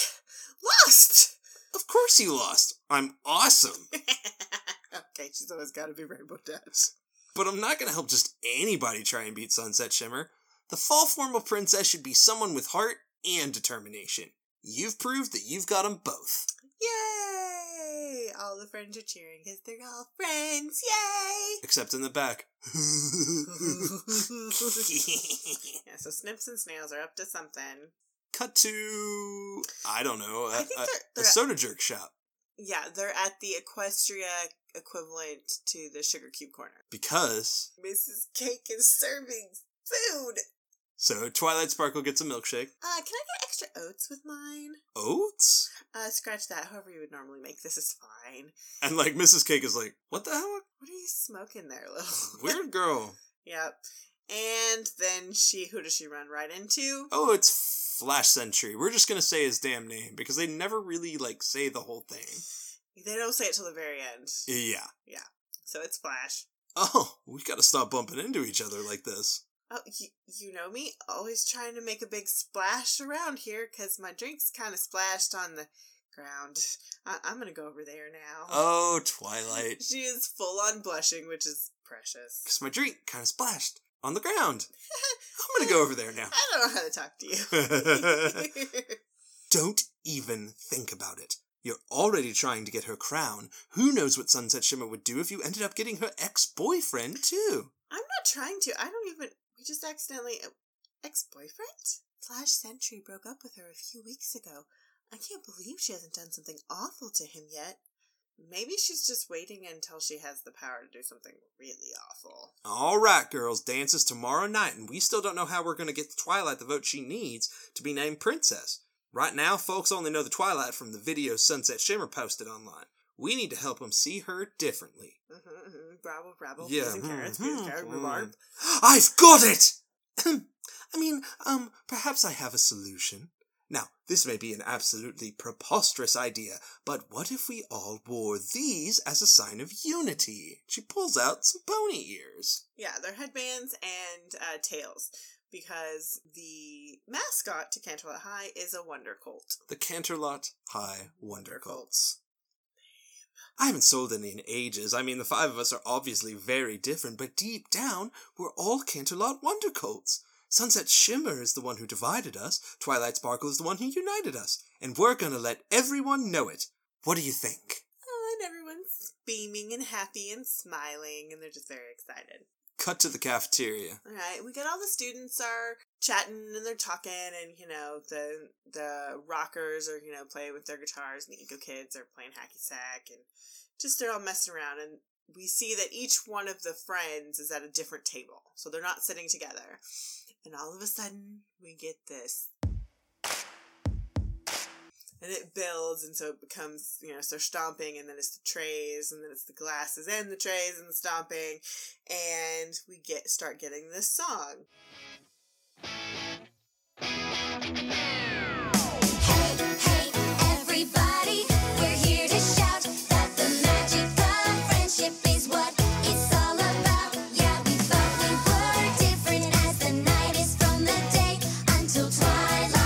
lost! Of course you lost. I'm awesome. Okay, she's always gotta be Rainbow Dash. But I'm not gonna help just anybody try and beat Sunset Shimmer. The fall formal princess should be someone with heart and determination. You've proved that you've got them both. Yay! All the friends are cheering because they're all friends. Yay! Except in the back. Yeah, so Snips and Snails are up to something. Cut to, I don't know, a soda jerk shop. Yeah, they're at the Equestria equivalent to the Sugar Cube Corner. Because Mrs. Cake is serving food. So, Twilight Sparkle gets a milkshake. Can I get extra oats with mine? Oats? Scratch that. However you would normally make this is fine. And, Mrs. Cake is what the hell? What are you smoking there, little? Weird girl. Yep. And then who does she run right into? Oh, it's Flash Sentry. We're just gonna say his damn name, because they never really, say the whole thing. They don't say it till the very end. Yeah. Yeah. So it's Flash. Oh, we gotta stop bumping into each other like this. Oh, you know me, always trying to make a big splash around here, because my drink's kind of splashed on the ground. I'm going to go over there now. Oh, Twilight. She is full on blushing, which is precious. Because my drink kind of splashed on the ground. I'm going to go over there now. I don't know how to talk to you. Don't even think about it. You're already trying to get her crown. Who knows what Sunset Shimmer would do if you ended up getting her ex-boyfriend, too? I'm not trying to. I don't even... We just accidentally... Ex-boyfriend? Flash Sentry broke up with her a few weeks ago. I can't believe she hasn't done something awful to him yet. Maybe she's just waiting until she has the power to do something really awful. All right, girls. Dance is tomorrow night, and we still don't know how we're going to get Twilight the vote she needs to be named princess. Right now, folks only know the Twilight from the video Sunset Shimmer posted online. We need to help them see her differently. Mm-hmm, mm-hmm. Bravo, bravo. Yeah. Mm-hmm. Carrots, mm-hmm. Carrot, rhubarb. I've got it! Perhaps I have a solution. Now, this may be an absolutely preposterous idea, but what if we all wore these as a sign of unity? She pulls out some pony ears. Yeah, they're headbands and tails. Because the mascot to Canterlot High is a Wonder Colt. The Canterlot High Wonder Colts. I haven't sold any in ages. The 5 of us are obviously very different, but deep down, we're all Canterlot Wonder Colts. Sunset Shimmer is the one who divided us, Twilight Sparkle is the one who united us, and we're gonna let everyone know it. What do you think? Oh, and everyone's beaming and happy and smiling, and they're just very excited. Cut to the cafeteria. All right, we got all the students are chatting and they're talking and, the rockers are, playing with their guitars and the eco kids are playing hacky sack and just they're all messing around. And we see that each one of the friends is at a different table. So they're not sitting together. And all of a sudden we get this. And it builds, and so it becomes, so stomping, and then it's the trays, and then it's the glasses and the trays and the stomping, and we start getting this song. Hey, everybody, we're here to shout that the magic of friendship is what it's all about. Yeah, we thought we were different as the night is from the day until twilight.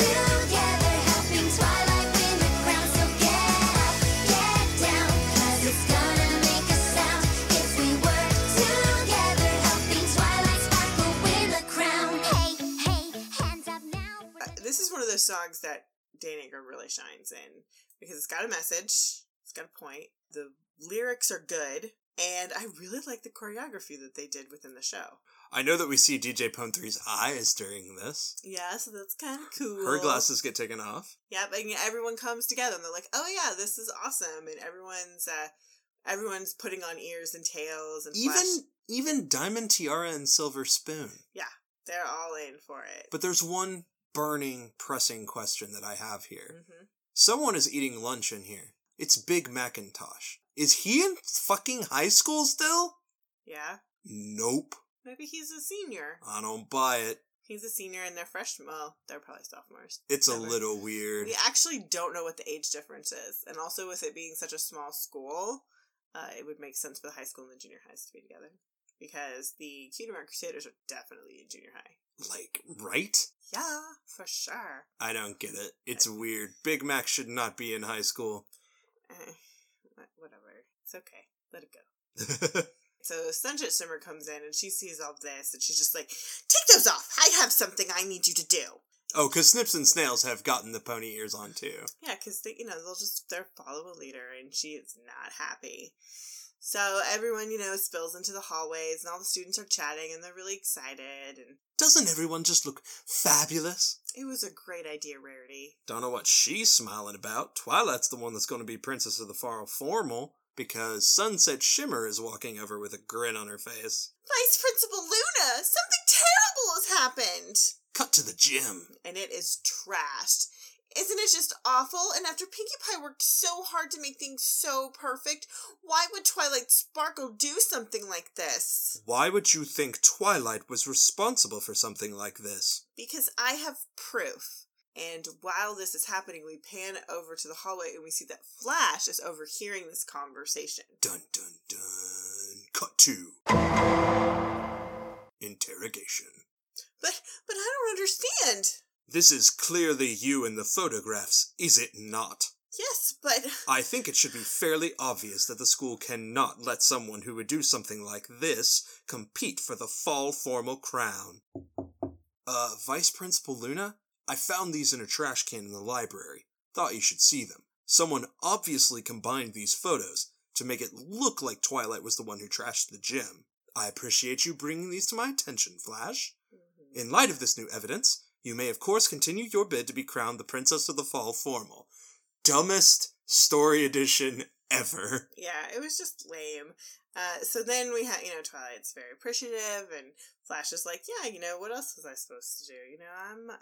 Together, helping Twilight win the crown, so get up, get down. Dan Ingram really shines in, because it's got a message, it's got a point, the lyrics are good, and I really like the choreography that they did within the show. I know that we see DJ Pon-3's eyes during this. Yeah, so that's kind of cool. Her glasses get taken off. Yep, and everyone comes together and they're like, oh yeah, this is awesome. And everyone's putting on ears and tails. And even Diamond Tiara and Silver Spoon. Yeah, they're all in for it. But there's one burning, pressing question that I have here. Mm-hmm. Someone is eating lunch in here. It's Big Macintosh. Is he in fucking high school still? Yeah. Nope. Maybe he's a senior. I don't buy it. He's a senior and they're freshmen. Well, they're probably sophomores. It's a little weird. We actually don't know what the age difference is. And also with it being such a small school, it would make sense for the high school and the junior highs to be together. Because the Cutie Mark Crusaders are definitely in junior high. Like, right? Yeah, for sure. I don't get it. It's weird. Big Mac should not be in high school. Whatever. It's okay. Let it go. So Sunset Shimmer comes in and she sees all this and she's just like, take those off! I have something I need you to do! Oh, because Snips and Snails have gotten the pony ears on too. Yeah, because they'll follow a leader and she is not happy. So everyone, spills into the hallways and all the students are chatting and they're really excited. And doesn't everyone just look fabulous? It was a great idea, Rarity. Don't know what she's smiling about. Twilight's the one that's going to be Princess of the Fall Formal. Because Sunset Shimmer is walking over with a grin on her face. Vice Principal Luna! Something terrible has happened! Cut to the gym. And it is trashed. Isn't it just awful? And after Pinkie Pie worked so hard to make things so perfect, why would Twilight Sparkle do something like this? Why would you think Twilight was responsible for something like this? Because I have proof. And while this is happening, we pan over to the hallway and we see that Flash is overhearing this conversation. Dun, dun, dun. Cut to interrogation. But I don't understand. This is clearly you in the photographs, is it not? Yes, but... I think it should be fairly obvious that the school cannot let someone who would do something like this compete for the fall formal crown. Vice Principal Luna? I found these in a trash can in the library. Thought you should see them. Someone obviously combined these photos to make it look like Twilight was the one who trashed the gym. I appreciate you bringing these to my attention, Flash. Mm-hmm. In light of this new evidence, you may of course continue your bid to be crowned the Princess of the Fall Formal. Dumbest story edition ever. Yeah, it was just lame. So then we had, Twilight's very appreciative, and Flash is like, yeah, what else was I supposed to do?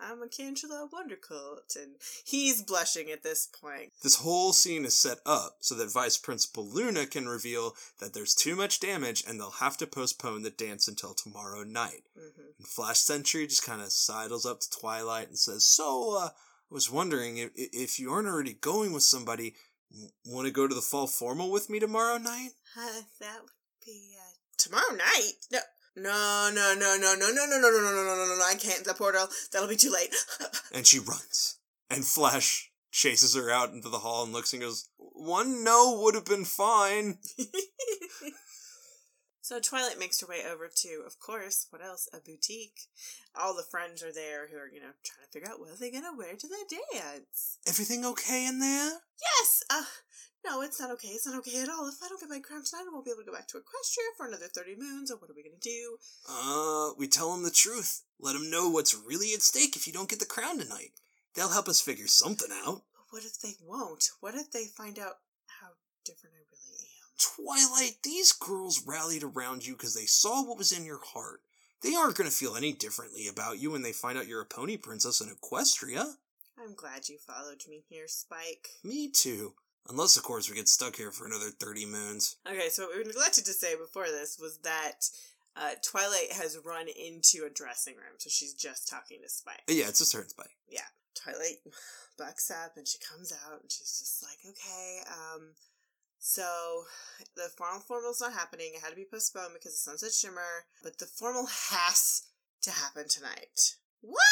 I'm a Canterlot Wondercult, and he's blushing at this point. This whole scene is set up so that Vice Principal Luna can reveal that there's too much damage, and they'll have to postpone the dance until tomorrow night. Mm-hmm. And Flash Sentry just kind of sidles up to Twilight and says, so, I was wondering if you aren't already going with somebody... Want to go to the fall formal with me tomorrow night? That would be, tomorrow night? No, I can't. The portal, that'll be too late. And she runs. And Flash chases her out into the hall and looks and goes, one no would have been fine. So Twilight makes her way over to, of course, what else? A boutique. All the friends are there who are, trying to figure out what are they going to wear to the dance. Everything okay in there? Yes! No, it's not okay. It's not okay at all. If I don't get my crown tonight, I won't be able to go back to Equestria for another 30 moons, or what are we going to do? We tell them the truth. Let them know what's really at stake if you don't get the crown tonight. They'll help us figure something out. But what if they won't? What if they find out how different I really am? Twilight, these girls rallied around you because they saw what was in your heart. They aren't going to feel any differently about you when they find out you're a pony princess in Equestria. I'm glad you followed me here, Spike. Me too. Unless, of course, we get stuck here for another 30 moons. Okay, so what we neglected to say before this was that Twilight has run into a dressing room, so she's just talking to Spike. Yeah, it's just her and Spike. Yeah. Twilight bucks up and she comes out and she's just like, okay, so, the formal's not happening. It had to be postponed because of Sunset Shimmer. But the formal has to happen tonight. What?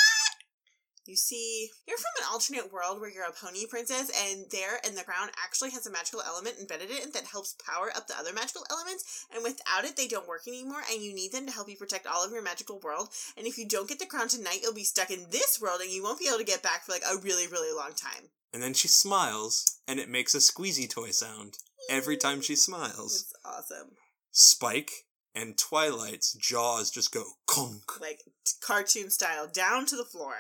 You see, you're from an alternate world where you're a pony princess, and there in the ground actually has a magical element embedded in it that helps power up the other magical elements, and without it they don't work anymore, and you need them to help you protect all of your magical world, and if you don't get the crown tonight, you'll be stuck in this world, and you won't be able to get back for, like, a really, really long time. And then she smiles, and it makes a squeezy toy sound every time she smiles. That's awesome. Spike and Twilight's jaws just go conk. Like, cartoon style, down to the floor.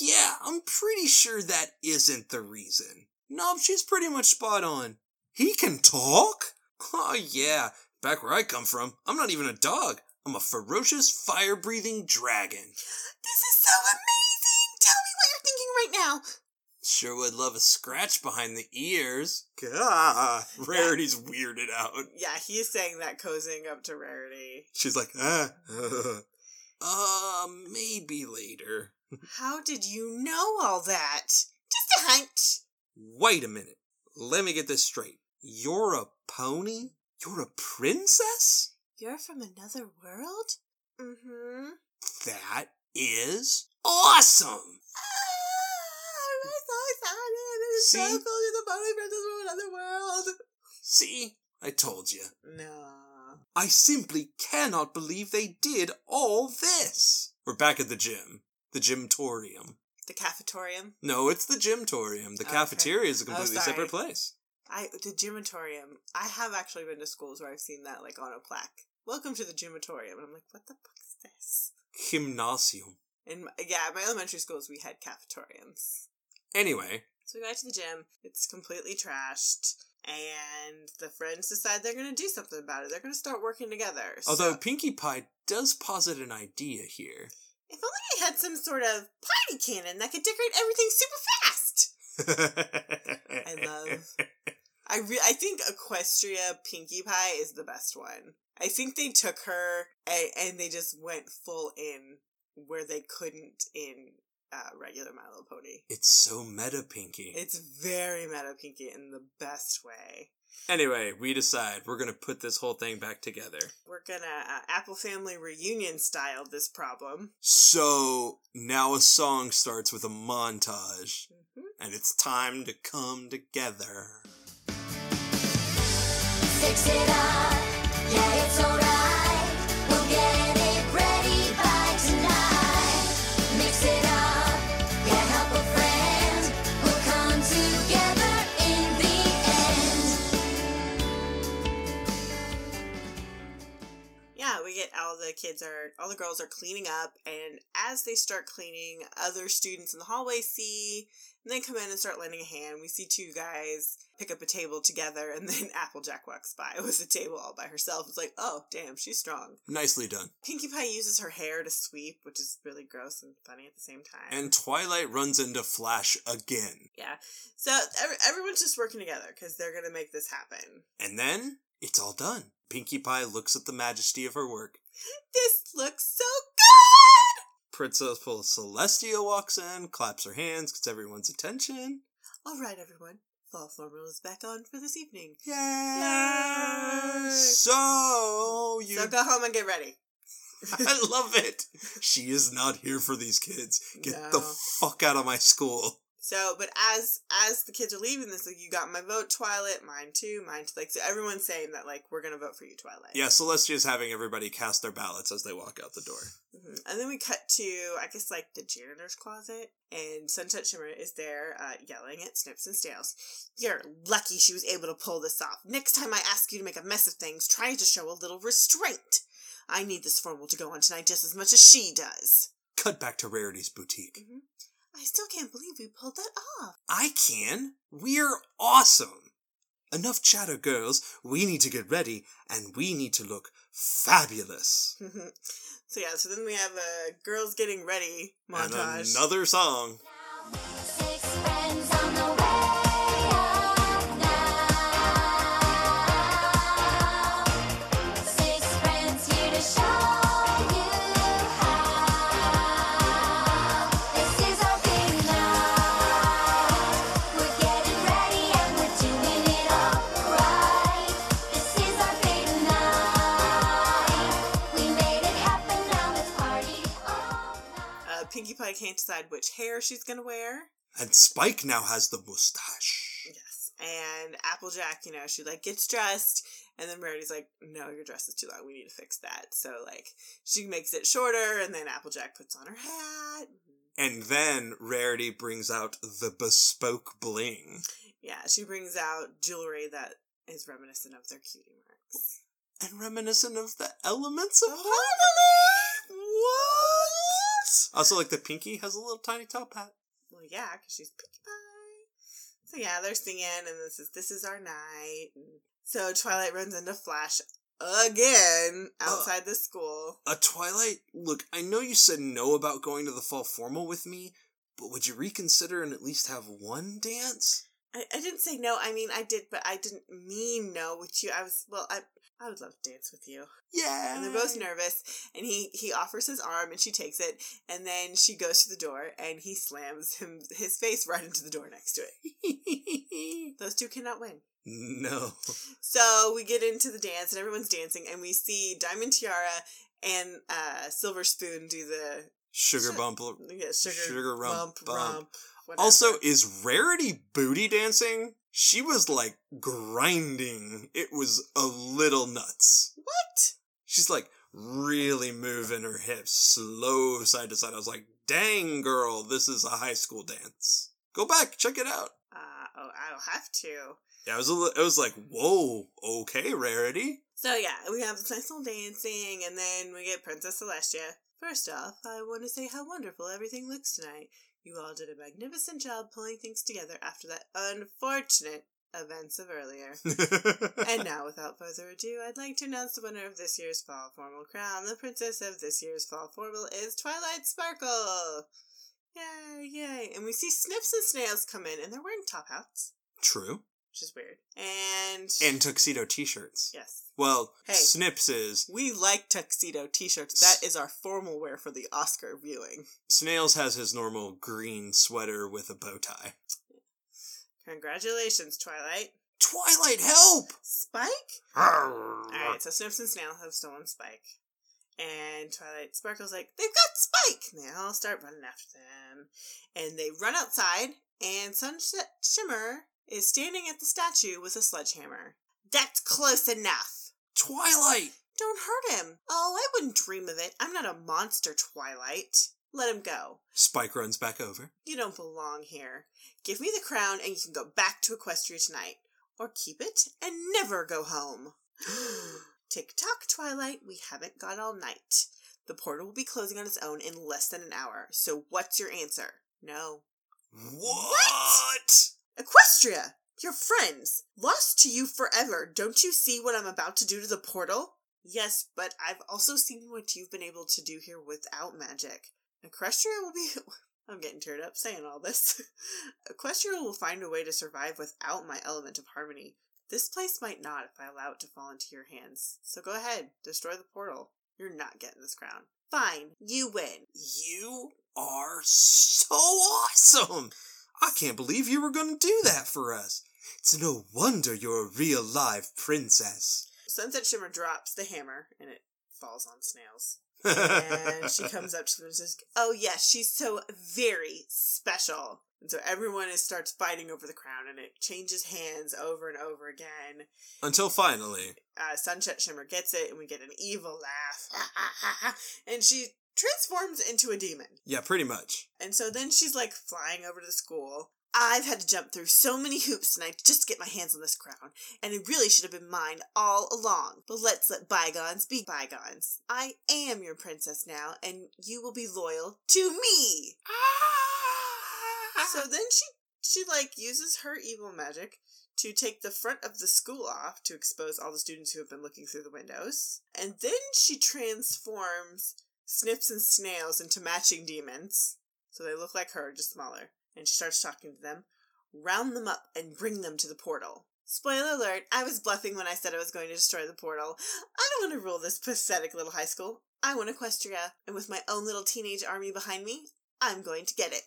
Yeah, I'm pretty sure that isn't the reason. No, she's pretty much spot on. He can talk? Oh yeah, back where I come from, I'm not even a dog. I'm a ferocious, fire-breathing dragon. This is so amazing! Tell me what you're thinking right now. Sure would love a scratch behind the ears. Gah! Rarity's weirded out. Yeah, he's saying that cozying up to Rarity. She's like, maybe later. How did you know all that? Just a hunch. Wait a minute. Let me get this straight. You're a pony? You're a princess? You're from another world? Mm-hmm. That is awesome! Ah, I'm so excited! It's so cool, you're the pony princess from another world! See? I told you. No. I simply cannot believe they did all this! We're back at the gym. The gymtorium. The cafetorium? No, it's the gymtorium. The cafeteria is a completely separate place. The gymatorium. I have actually been to schools where I've seen that, like, on a plaque. Welcome to the gymatorium. And I'm like, what the fuck is this? Gymnasium. At my elementary schools, we had cafetoriums. Anyway. So we go to the gym. It's completely trashed. And the friends decide they're going to do something about it. They're going to start working together. Although Pinkie Pie does posit an idea here. If only I had some sort of party cannon that could decorate everything super fast! I think Equestria Pinkie Pie is the best one. I think they took her and they just went full in where they couldn't in regular My Little Pony. It's so meta Pinkie. It's very meta Pinkie in the best way. Anyway, we decide we're going to put this whole thing back together. We're going to Apple Family Reunion style this problem. So now a song starts with a montage, and it's time to come together. Fix it up, yeah, it's all right. All the girls are cleaning up, and as they start cleaning, other students in the hallway see, and they come in and start lending a hand. We see two guys pick up a table together, and then Applejack walks by with a table all by herself. It's like, oh, damn, she's strong. Nicely done. Pinkie Pie uses her hair to sweep, which is really gross and funny at the same time. And Twilight runs into Flash again. Yeah. So everyone's just working together, because they're going to make this happen. And then it's all done. Pinkie Pie looks at the majesty of her work. This looks so good! Princess Celestia walks in, claps her hands, gets everyone's attention. All right, everyone. Fall Formula is back on for this evening. Yay! So go home and get ready. I love it. She is not here for these kids. Get the fuck out of my school. So, but as the kids are leaving this, like, you got my vote, Twilight, mine too, like, so everyone's saying that, like, we're gonna vote for you, Twilight. Yeah, Celestia's having everybody cast their ballots as they walk out the door. Mm-hmm. And then we cut to, I guess, like, the janitor's closet, and Sunset Shimmer is there, yelling at Snips and Snails. You're lucky she was able to pull this off. Next time I ask you to make a mess of things, try to show a little restraint. I need this formal to go on tonight just as much as she does. Cut back to Rarity's boutique. Mm-hmm. I still can't believe we pulled that off. I can. We're awesome. Enough chatter, girls. We need to get ready, and we need to look fabulous. So then we have a girls getting ready montage. And another song. Now, 6 friends on the way. Pie can't decide which hair she's going to wear. And Spike now has the mustache. Yes. And Applejack, you know, she, like, gets dressed. And then Rarity's like, no, your dress is too long. We need to fix that. So, like, she makes it shorter. And then Applejack puts on her hat. And then Rarity brings out the bespoke bling. Yeah, she brings out jewelry that is reminiscent of their cutie marks. And reminiscent of the elements of harmony! What? Also, like, the Pinkie has a little tiny top hat. Well, yeah, because she's Pinkie Pie. So, yeah, they're singing, and this is our night. And so Twilight runs into Flash again outside the school. Twilight, look, I know you said no about going to the fall formal with me, but would you reconsider and at least have one dance? I didn't say no. I mean, I did, but I didn't mean no with you. I would love to dance with you. Yeah. And they're both nervous, and he offers his arm, and she takes it, and then she goes to the door, and he slams his face right into the door next to it. Those two cannot win. No. So we get into the dance, and everyone's dancing, and we see Diamond Tiara and Silver Spoon do the... Sugar bump. Whatever. Also, is Rarity booty dancing? She was, like, grinding. It was a little nuts. What? She's, like, really moving her hips, slow side to side. I was like, dang, girl, this is a high school dance. Go back, check it out. Oh, I'll have to. Yeah, it was like, whoa, okay, Rarity. So, yeah, we have this nice little dancing, and then we get Princess Celestia. First off, I want to say how wonderful everything looks tonight. You all did a magnificent job pulling things together after that unfortunate events of earlier. And now, without further ado, I'd like to announce the winner of this year's Fall Formal Crown. The princess of this year's Fall Formal is Twilight Sparkle. Yay, yay. And we see Snips and Snails come in, and they're wearing top hats. True. Which is weird. And tuxedo t-shirts. Yes. Well, hey, Snips is... We like tuxedo t-shirts. That is our formal wear for the Oscar viewing. Snails has his normal green sweater with a bow tie. Congratulations, Twilight. Twilight, help! Spike? Alright, so Snips and Snails have stolen Spike. And Twilight Sparkle's like, they've got Spike! And they all start running after them. And they run outside, and Sunset Shimmer... is standing at the statue with a sledgehammer. That's close enough. Twilight! Don't hurt him. Oh, I wouldn't dream of it. I'm not a monster, Twilight. Let him go. Spike runs back over. You don't belong here. Give me the crown and you can go back to Equestria tonight. Or keep it and never go home. Tick-tock, Twilight. We haven't got all night. The portal will be closing on its own in less than an hour. So what's your answer? No. What? Equestria, your friends, lost to you forever. Don't you see what I'm about to do to the portal? Yes, but I've also seen what you've been able to do here without magic. Equestria will be... I'm getting teared up saying all this. Equestria will find a way to survive without my element of harmony. This place might not if I allow it to fall into your hands. So go ahead, destroy the portal. You're not getting this crown. Fine, you win. You are so awesome! I can't believe you were going to do that for us. It's no wonder you're a real live princess. Sunset Shimmer drops the hammer, and it falls on Snails. And she comes up to them and says, oh, yes, she's so very special. And so everyone starts fighting over the crown, and it changes hands over and over again. Until finally... Sunset Shimmer gets it, and we get an evil laugh. And she... transforms into a demon. Yeah, pretty much. And so then she's, like, flying over to the school. I've had to jump through so many hoops tonight just to get my hands on this crown, and it really should have been mine all along. But let's let bygones be bygones. I am your princess now, and you will be loyal to me! Ah! So then she, like, uses her evil magic to take the front of the school off to expose all the students who have been looking through the windows. And then she transforms... Snips and Snails into matching demons, so they look like her, just smaller, and she starts talking to them. Round them up and bring them to the portal. Spoiler alert, I was bluffing when I said I was going to destroy the portal. I don't want to rule this pathetic little high school. I want Equestria, and with my own little teenage army behind me, I'm going to get it.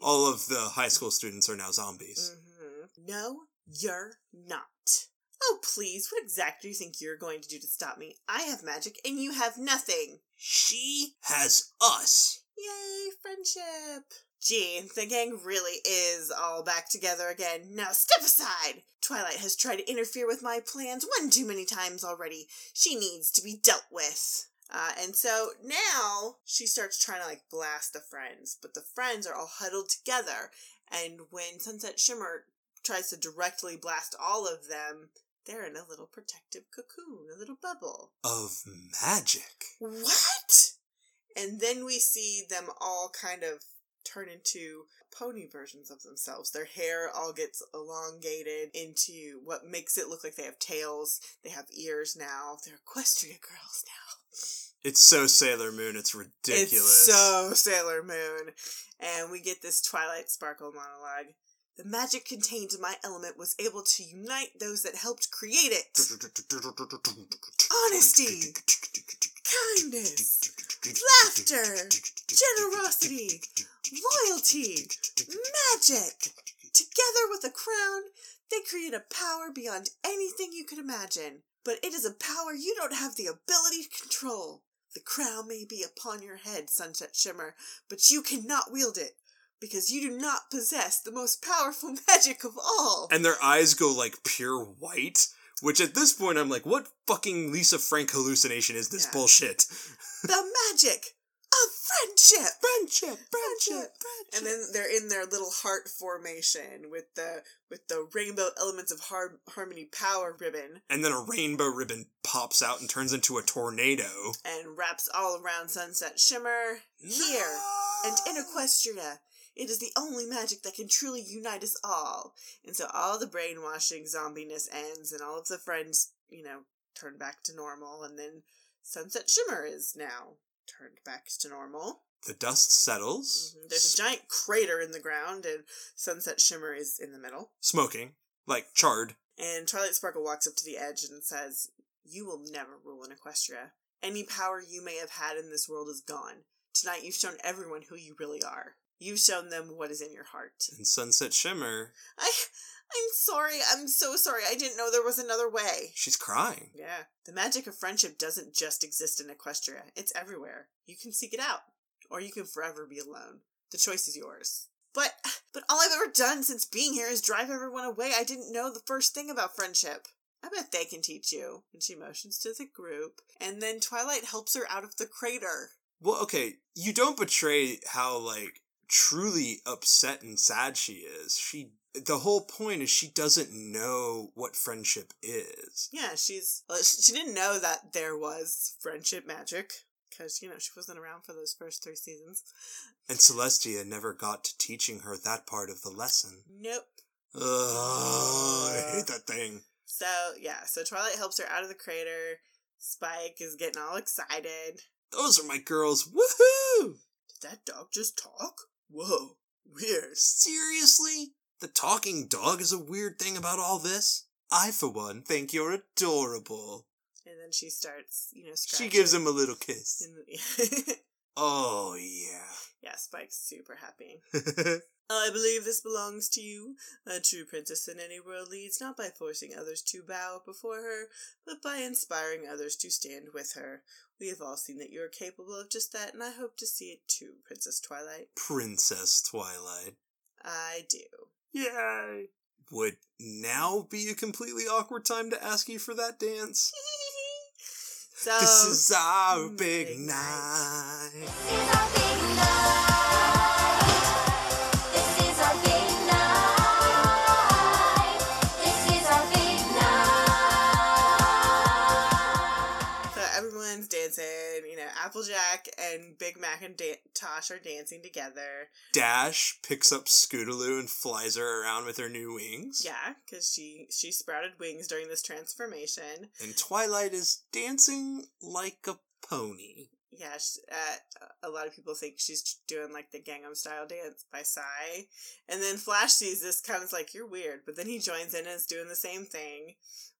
All of the high school students are now zombies. Mm-hmm. No, you're not. Oh, please, what exactly do you think you're going to do to stop me? I have magic, and you have nothing. She has us. Yay, friendship. Gee, the gang really is all back together again. Now step aside! Twilight has tried to interfere with my plans one too many times already. She needs to be dealt with. And so now she starts trying to, blast the friends. But the friends are all huddled together. And when Sunset Shimmer tries to directly blast all of them, they're in a little protective cocoon, a little bubble. Of magic. What? And then we see them all kind of turn into pony versions of themselves. Their hair all gets elongated into what makes it look like they have tails. They have ears now. They're Equestria Girls now. It's so Sailor Moon, it's ridiculous. It's so Sailor Moon. And we get this Twilight Sparkle monologue. The magic contained in my element was able to unite those that helped create it. Honesty. Kindness. Laughter. Generosity. Loyalty. Magic. Together with a crown, they create a power beyond anything you could imagine. But it is a power you don't have the ability to control. The crown may be upon your head, Sunset Shimmer, but you cannot wield it, because you do not possess the most powerful magic of all. And their eyes go, pure white, which at this point I'm like, what fucking Lisa Frank hallucination is this bullshit? The magic of friendship! Friendship! And then they're in their little heart formation with the rainbow elements of harmony power ribbon. And then a rainbow ribbon pops out and turns into a tornado. And wraps all around Sunset Shimmer. Here, and in Equestria, it is the only magic that can truly unite us all. And so all the brainwashing zombiness ends, and all of the friends, turn back to normal, and then Sunset Shimmer is now turned back to normal. The dust settles. Mm-hmm. There's a giant crater in the ground, and Sunset Shimmer is in the middle. Smoking. Charred. And Twilight Sparkle walks up to the edge and says, "You will never rule in Equestria. Any power you may have had in this world is gone. Tonight you've shown everyone who you really are. You've shown them what is in your heart." And Sunset Shimmer... I'm sorry. I'm so sorry. I didn't know there was another way. She's crying. Yeah. The magic of friendship doesn't just exist in Equestria. It's everywhere. You can seek it out. Or you can forever be alone. The choice is yours. But all I've ever done since being here is drive everyone away. I didn't know the first thing about friendship. I bet they can teach you. And she motions to the group. And then Twilight helps her out of the crater. Well, okay. You don't betray how, truly upset and sad she is. The whole point is she doesn't know what friendship is. Yeah, she didn't know that there was friendship magic, because, she wasn't around for those first 3 seasons. And Celestia never got to teaching her that part of the lesson. Nope. I hate that thing. So Twilight helps her out of the crater. Spike is getting all excited. Those are my girls. Woohoo! Did that dog just talk? Whoa. Weird. Seriously? The talking dog is a weird thing about all this. I, for one, think you're adorable. And then she starts, scratching. She gives him a little kiss. Oh, yeah. Yeah, Spike's super happy. I believe this belongs to you. A true princess in any world leads not by forcing others to bow before her, but by inspiring others to stand with her. We have all seen that you are capable of just that, and I hope to see it too, Princess Twilight. Princess Twilight. I do. Yay! Would now be a completely awkward time to ask you for that dance? So, this is our big night. This is our big night. This is our big night. This is our big night. So everyone's dancing. Applejack and Big Macintosh are dancing together. Dash picks up Scootaloo and flies her around with her new wings. Yeah, because she sprouted wings during this transformation. And Twilight is dancing like a pony. Yeah, a lot of people think she's doing, the Gangnam Style dance by Psy. And then Flash sees this, kind of you're weird. But then he joins in and is doing the same thing.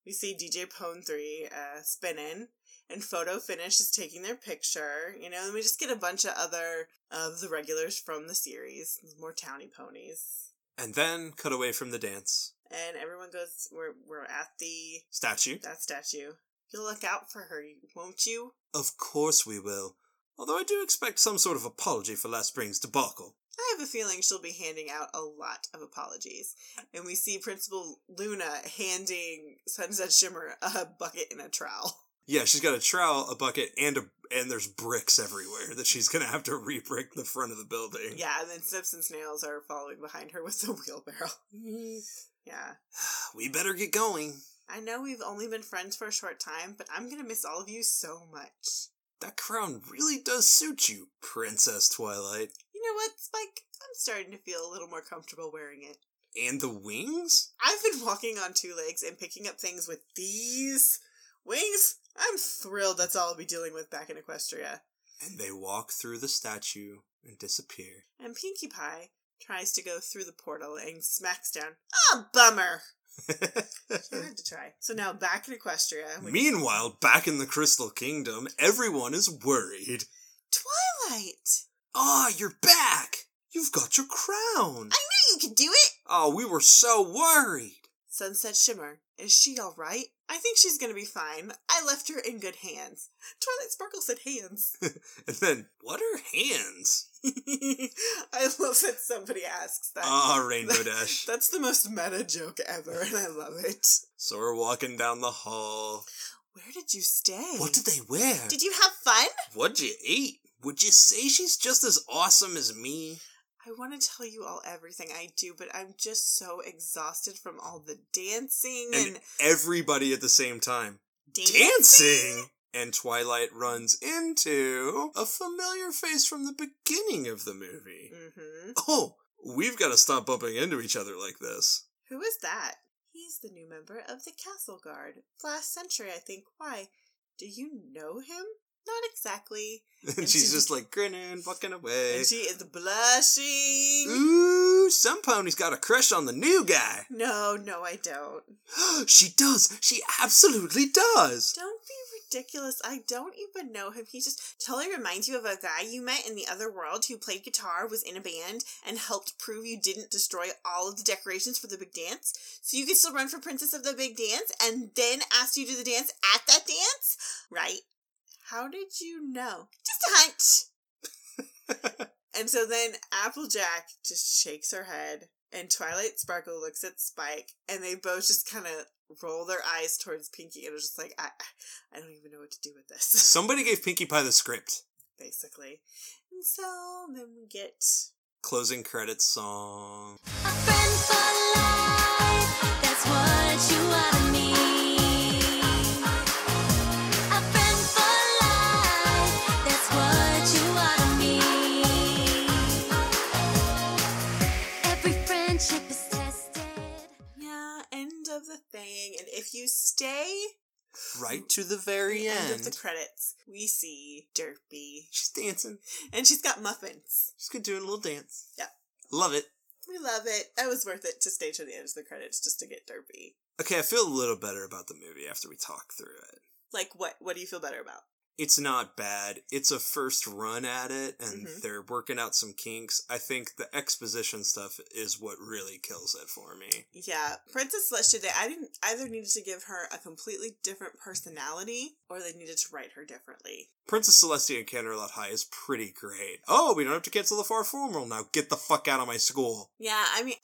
We see DJ Pon-3 spinning. And Photo Finish is taking their picture, and we just get a bunch of other of the regulars from the series, more towny ponies. And then cut away from the dance. and everyone goes, we're at the... statue. That statue. You'll look out for her, won't you? Of course we will. Although I do expect some sort of apology for last spring's debacle. I have a feeling she'll be handing out a lot of apologies. And we see Principal Luna handing Sunset Shimmer a bucket and a trowel. Yeah, she's got a trowel, a bucket, and there's bricks everywhere that she's going to have to re-brick the front of the building. Yeah, and then Snips and Snails are following behind her with the wheelbarrow. Yeah. We better get going. I know we've only been friends for a short time, but I'm going to miss all of you so much. That crown really does suit you, Princess Twilight. You know what, Spike? I'm starting to feel a little more comfortable wearing it. And the wings? I've been walking on two legs and picking up things with these wings. I'm thrilled that's all I'll be dealing with back in Equestria. And they walk through the statue and disappear. And Pinkie Pie tries to go through the portal and smacks down. Ah, bummer! I had to try. So now back in Equestria. Meanwhile, back in the Crystal Kingdom, everyone is worried. Twilight! Ah, oh, you're back! You've got your crown! I knew you could do it! Oh, we were so worried! Sunset Shimmer, is she alright? I think she's gonna be fine. I left her in good hands. Twilight Sparkle said hands. And then, what are hands? I love that somebody asks that. Ah, Rainbow Dash. That's the most meta joke ever, and I love it. So we're walking down the hall. Where did you stay? What did they wear? Did you have fun? What'd you eat? Would you say she's just as awesome as me? I want to tell you all everything I do, but I'm just so exhausted from all the dancing and... everybody at the same time. Dancing? And Twilight runs into a familiar face from the beginning of the movie. Mm-hmm. Oh, we've got to stop bumping into each other like this. Who is that? He's the new member of the Castle Guard. Flash Sentry, I think. Why? Do you know him? Not exactly. And she's just like grinning, walking away. And she is blushing. Ooh, some pony's got a crush on the new guy. No, I don't. She does. She absolutely does. Don't be ridiculous. I don't even know him. He just totally reminds you of a guy you met in the other world who played guitar, was in a band, and helped prove you didn't destroy all of the decorations for the big dance. So you could still run for Princess of the Big Dance and then asked you to do the dance at that dance? Right. How did you know? Just a hunch! And so then Applejack just shakes her head, and Twilight Sparkle looks at Spike, and they both just kind of roll their eyes towards Pinkie, and are just like, I don't even know what to do with this. Somebody gave Pinkie Pie the script. Basically. And so then we get... closing credits song. A friend for life, that's what you want. Thing, and if you stay right to the very end of the credits, we see Derpy. She's dancing, and she's got muffins. She's doing a little dance. Yeah, love it. We love it. It was worth it to stay to the end of the credits just to get Derpy. Okay, I feel a little better about the movie after we talk through it. Like what? What do you feel better about? It's not bad. It's a first run at it, and they're working out some kinks. I think the exposition stuff is what really kills it for me. Yeah. Princess Celestia, either needed to give her a completely different personality, or they needed to write her differently. Princess Celestia in Canterlot High is pretty great. Oh, we don't have to cancel the far form rule now. Get the fuck out of my school. Yeah, I mean,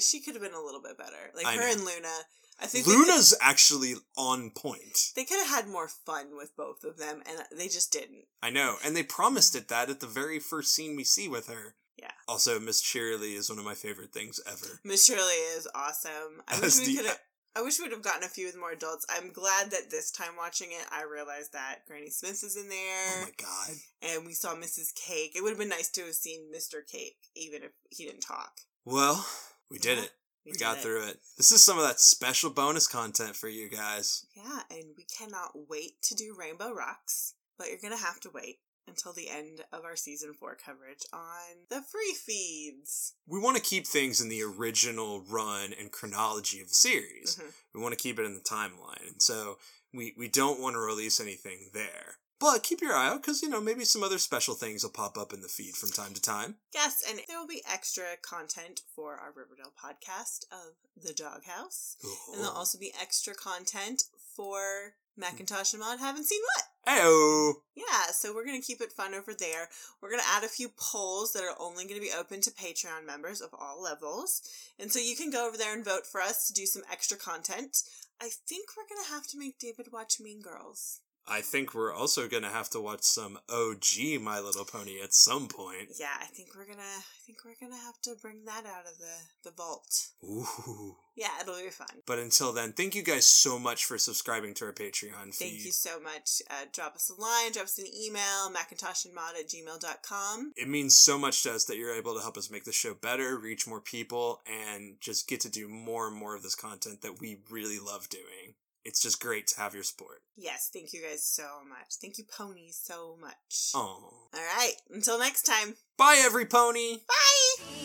she could have been a little bit better. Like, her and Luna... I think Luna's actually on point. They could have had more fun with both of them, and they just didn't. I know, and they promised it that at the very first scene we see with her. Yeah. Also, Miss Shirley is one of my favorite things ever. Miss Shirley is awesome. I wish we would have gotten a few more adults. I'm glad that this time watching it, I realized that Granny Smith is in there. Oh my god. And we saw Mrs. Cake. It would have been nice to have seen Mr. Cake, even if he didn't talk. Well, we did it. We got through it. This is some of that special bonus content for you guys. Yeah, and we cannot wait to do Rainbow Rocks, but you're going to have to wait until the end of our Season 4 coverage on the free feeds. We want to keep things in the original run and chronology of the series. Mm-hmm. We want to keep it in the timeline, and so we don't want to release anything there. But keep your eye out, because, you know, maybe some other special things will pop up in the feed from time to time. Yes, and there will be extra content for our Riverdale podcast of The Doghouse. Ooh. And there'll also be extra content for Macintosh and Maude Haven't Seen What? Ayo! Yeah, so we're going to keep it fun over there. We're going to add a few polls that are only going to be open to Patreon members of all levels. And so you can go over there and vote for us to do some extra content. I think we're going to have to make David watch Mean Girls. I think we're also going to have to watch some OG My Little Pony at some point. Yeah, I think we're going to have to bring that out of the vault. Ooh. Yeah, it'll be fun. But until then, thank you guys so much for subscribing to our Patreon feed. Thank you so much. Drop us a line, drop us an email, macintoshandmaude@gmail.com. It means so much to us that you're able to help us make the show better, reach more people, and just get to do more and more of this content that we really love doing. It's just great to have your support. Yes, thank you guys so much. Thank you, ponies, so much. Oh. All right, until next time. Bye, every pony. Bye.